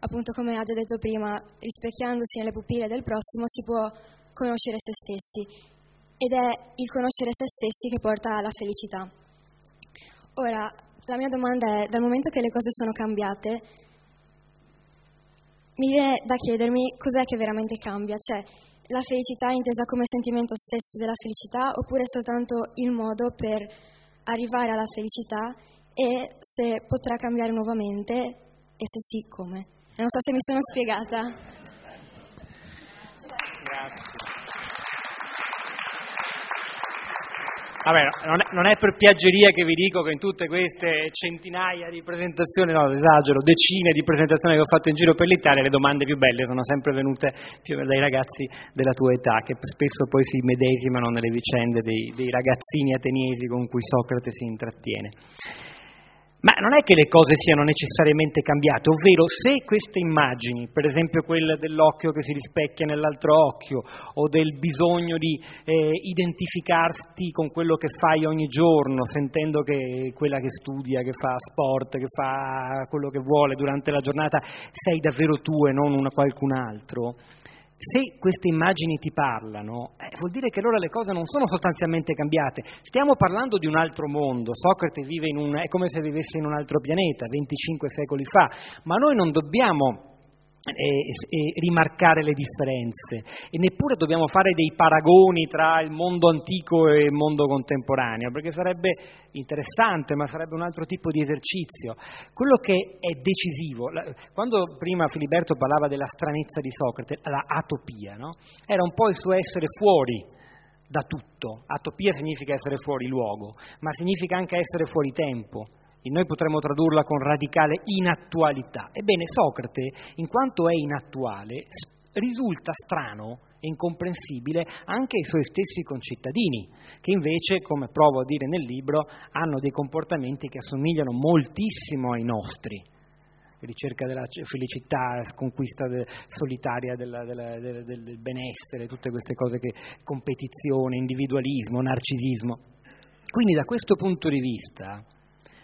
appunto come ha già detto prima, rispecchiandosi nelle pupille del prossimo si può conoscere se stessi, ed è il conoscere se stessi che porta alla felicità. Ora, la mia domanda è, dal momento che le cose sono cambiate, mi viene da chiedermi cos'è che veramente cambia, cioè la felicità è intesa come sentimento stesso della felicità oppure soltanto il modo per arrivare alla felicità e se potrà cambiare nuovamente e se sì come. Non so se mi sono spiegata. Grazie. Vabbè, non è, non è per piaggeria che vi dico che in tutte queste centinaia di presentazioni, no, esagero, decine di presentazioni che ho fatto in giro per l'Italia, le domande più belle sono sempre venute più dai ragazzi della tua età, che spesso poi si medesimano nelle vicende dei, dei ragazzini ateniesi con cui Socrate si intrattiene. Ma non è che le cose siano necessariamente cambiate, ovvero se queste immagini, per esempio quella dell'occhio che si rispecchia nell'altro occhio o del bisogno di eh, identificarsi con quello che fai ogni giorno, sentendo che quella che studia, che fa sport, che fa quello che vuole durante la giornata sei davvero tu e non una, qualcun altro, se queste immagini ti parlano, eh, vuol dire che allora le cose non sono sostanzialmente cambiate. Stiamo parlando di un altro mondo. Socrate vive in un, è come se vivesse in un altro pianeta venticinque secoli fa, ma noi non dobbiamo E, e rimarcare le differenze, e neppure dobbiamo fare dei paragoni tra il mondo antico e il mondo contemporaneo, perché sarebbe interessante, ma sarebbe un altro tipo di esercizio. Quello che è decisivo, quando prima Filiberto parlava della stranezza di Socrate, la atopia, no? Era un po' il suo essere fuori da tutto. Atopia significa essere fuori luogo, ma significa anche essere fuori tempo. E noi potremmo tradurla con radicale inattualità. Ebbene, Socrate, in quanto è inattuale, risulta strano e incomprensibile anche ai suoi stessi concittadini, che invece, come provo a dire nel libro, hanno dei comportamenti che assomigliano moltissimo ai nostri. Ricerca della felicità, conquista de, solitaria della, della, del, del benessere, tutte queste cose che competizione, individualismo, narcisismo. Quindi da questo punto di vista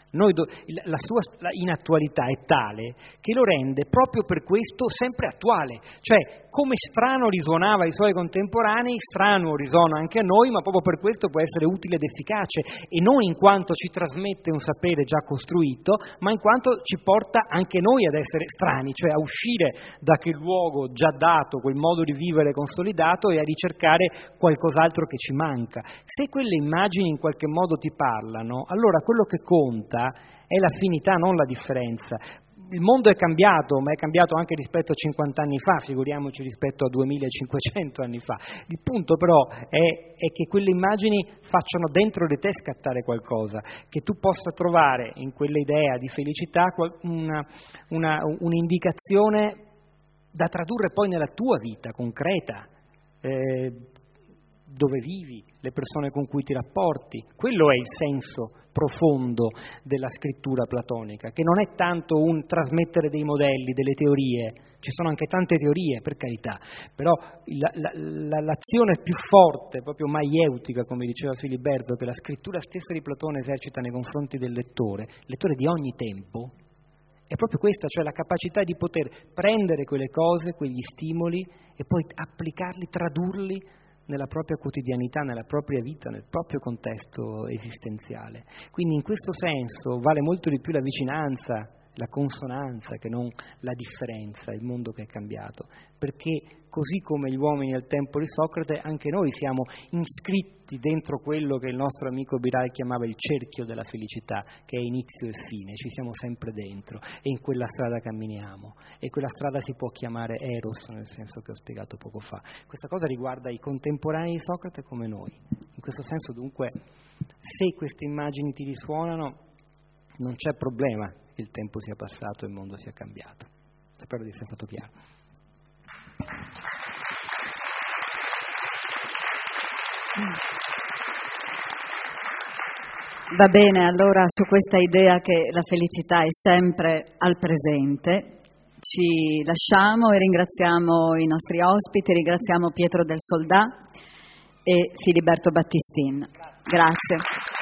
Noi do, la sua la inattualità è tale che lo rende proprio per questo sempre attuale, cioè come strano risuonava ai suoi contemporanei, strano risuona anche a noi, ma proprio per questo può essere utile ed efficace, e non in quanto ci trasmette un sapere già costruito, ma in quanto ci porta anche noi ad essere strani, cioè a uscire da quel luogo già dato, quel modo di vivere consolidato, e a ricercare qualcos'altro che ci manca. Se quelle immagini in qualche modo ti parlano, allora quello che conta è l'affinità, non la differenza. Il mondo è cambiato, ma è cambiato anche rispetto a cinquanta anni fa, figuriamoci rispetto a duemilacinquecento anni fa. Il punto però è, è che quelle immagini facciano dentro di te scattare qualcosa, che tu possa trovare in quell'idea di felicità una, una, un'indicazione da tradurre poi nella tua vita concreta, eh, dove vivi, le persone con cui ti rapporti. Quello è il senso profondo della scrittura platonica, che non è tanto un trasmettere dei modelli, delle teorie. Ci sono anche tante teorie, per carità, però la, la, la, l'azione più forte, proprio maieutica, come diceva Filiberto, che la scrittura stessa di Platone esercita nei confronti del lettore, lettore di ogni tempo, è proprio questa, cioè la capacità di poter prendere quelle cose, quegli stimoli, e poi applicarli, tradurli nella propria quotidianità, nella propria vita, nel proprio contesto esistenziale. Quindi in questo senso vale molto di più la vicinanza, la consonanza, che non la differenza, il mondo che è cambiato, perché così come gli uomini al tempo di Socrate, anche noi siamo iscritti dentro quello che il nostro amico Biral chiamava il cerchio della felicità, che è inizio e fine, ci siamo sempre dentro e in quella strada camminiamo, e quella strada si può chiamare eros, nel senso che ho spiegato poco fa. Questa cosa riguarda i contemporanei di Socrate come noi. In questo senso dunque, se queste immagini ti risuonano, non c'è problema che il tempo sia passato e il mondo sia cambiato. Spero di essere stato chiaro. Va bene, allora su questa idea che la felicità è sempre al presente ci lasciamo e ringraziamo i nostri ospiti, ringraziamo Pietro del Soldà e Filiberto Battistin. Grazie.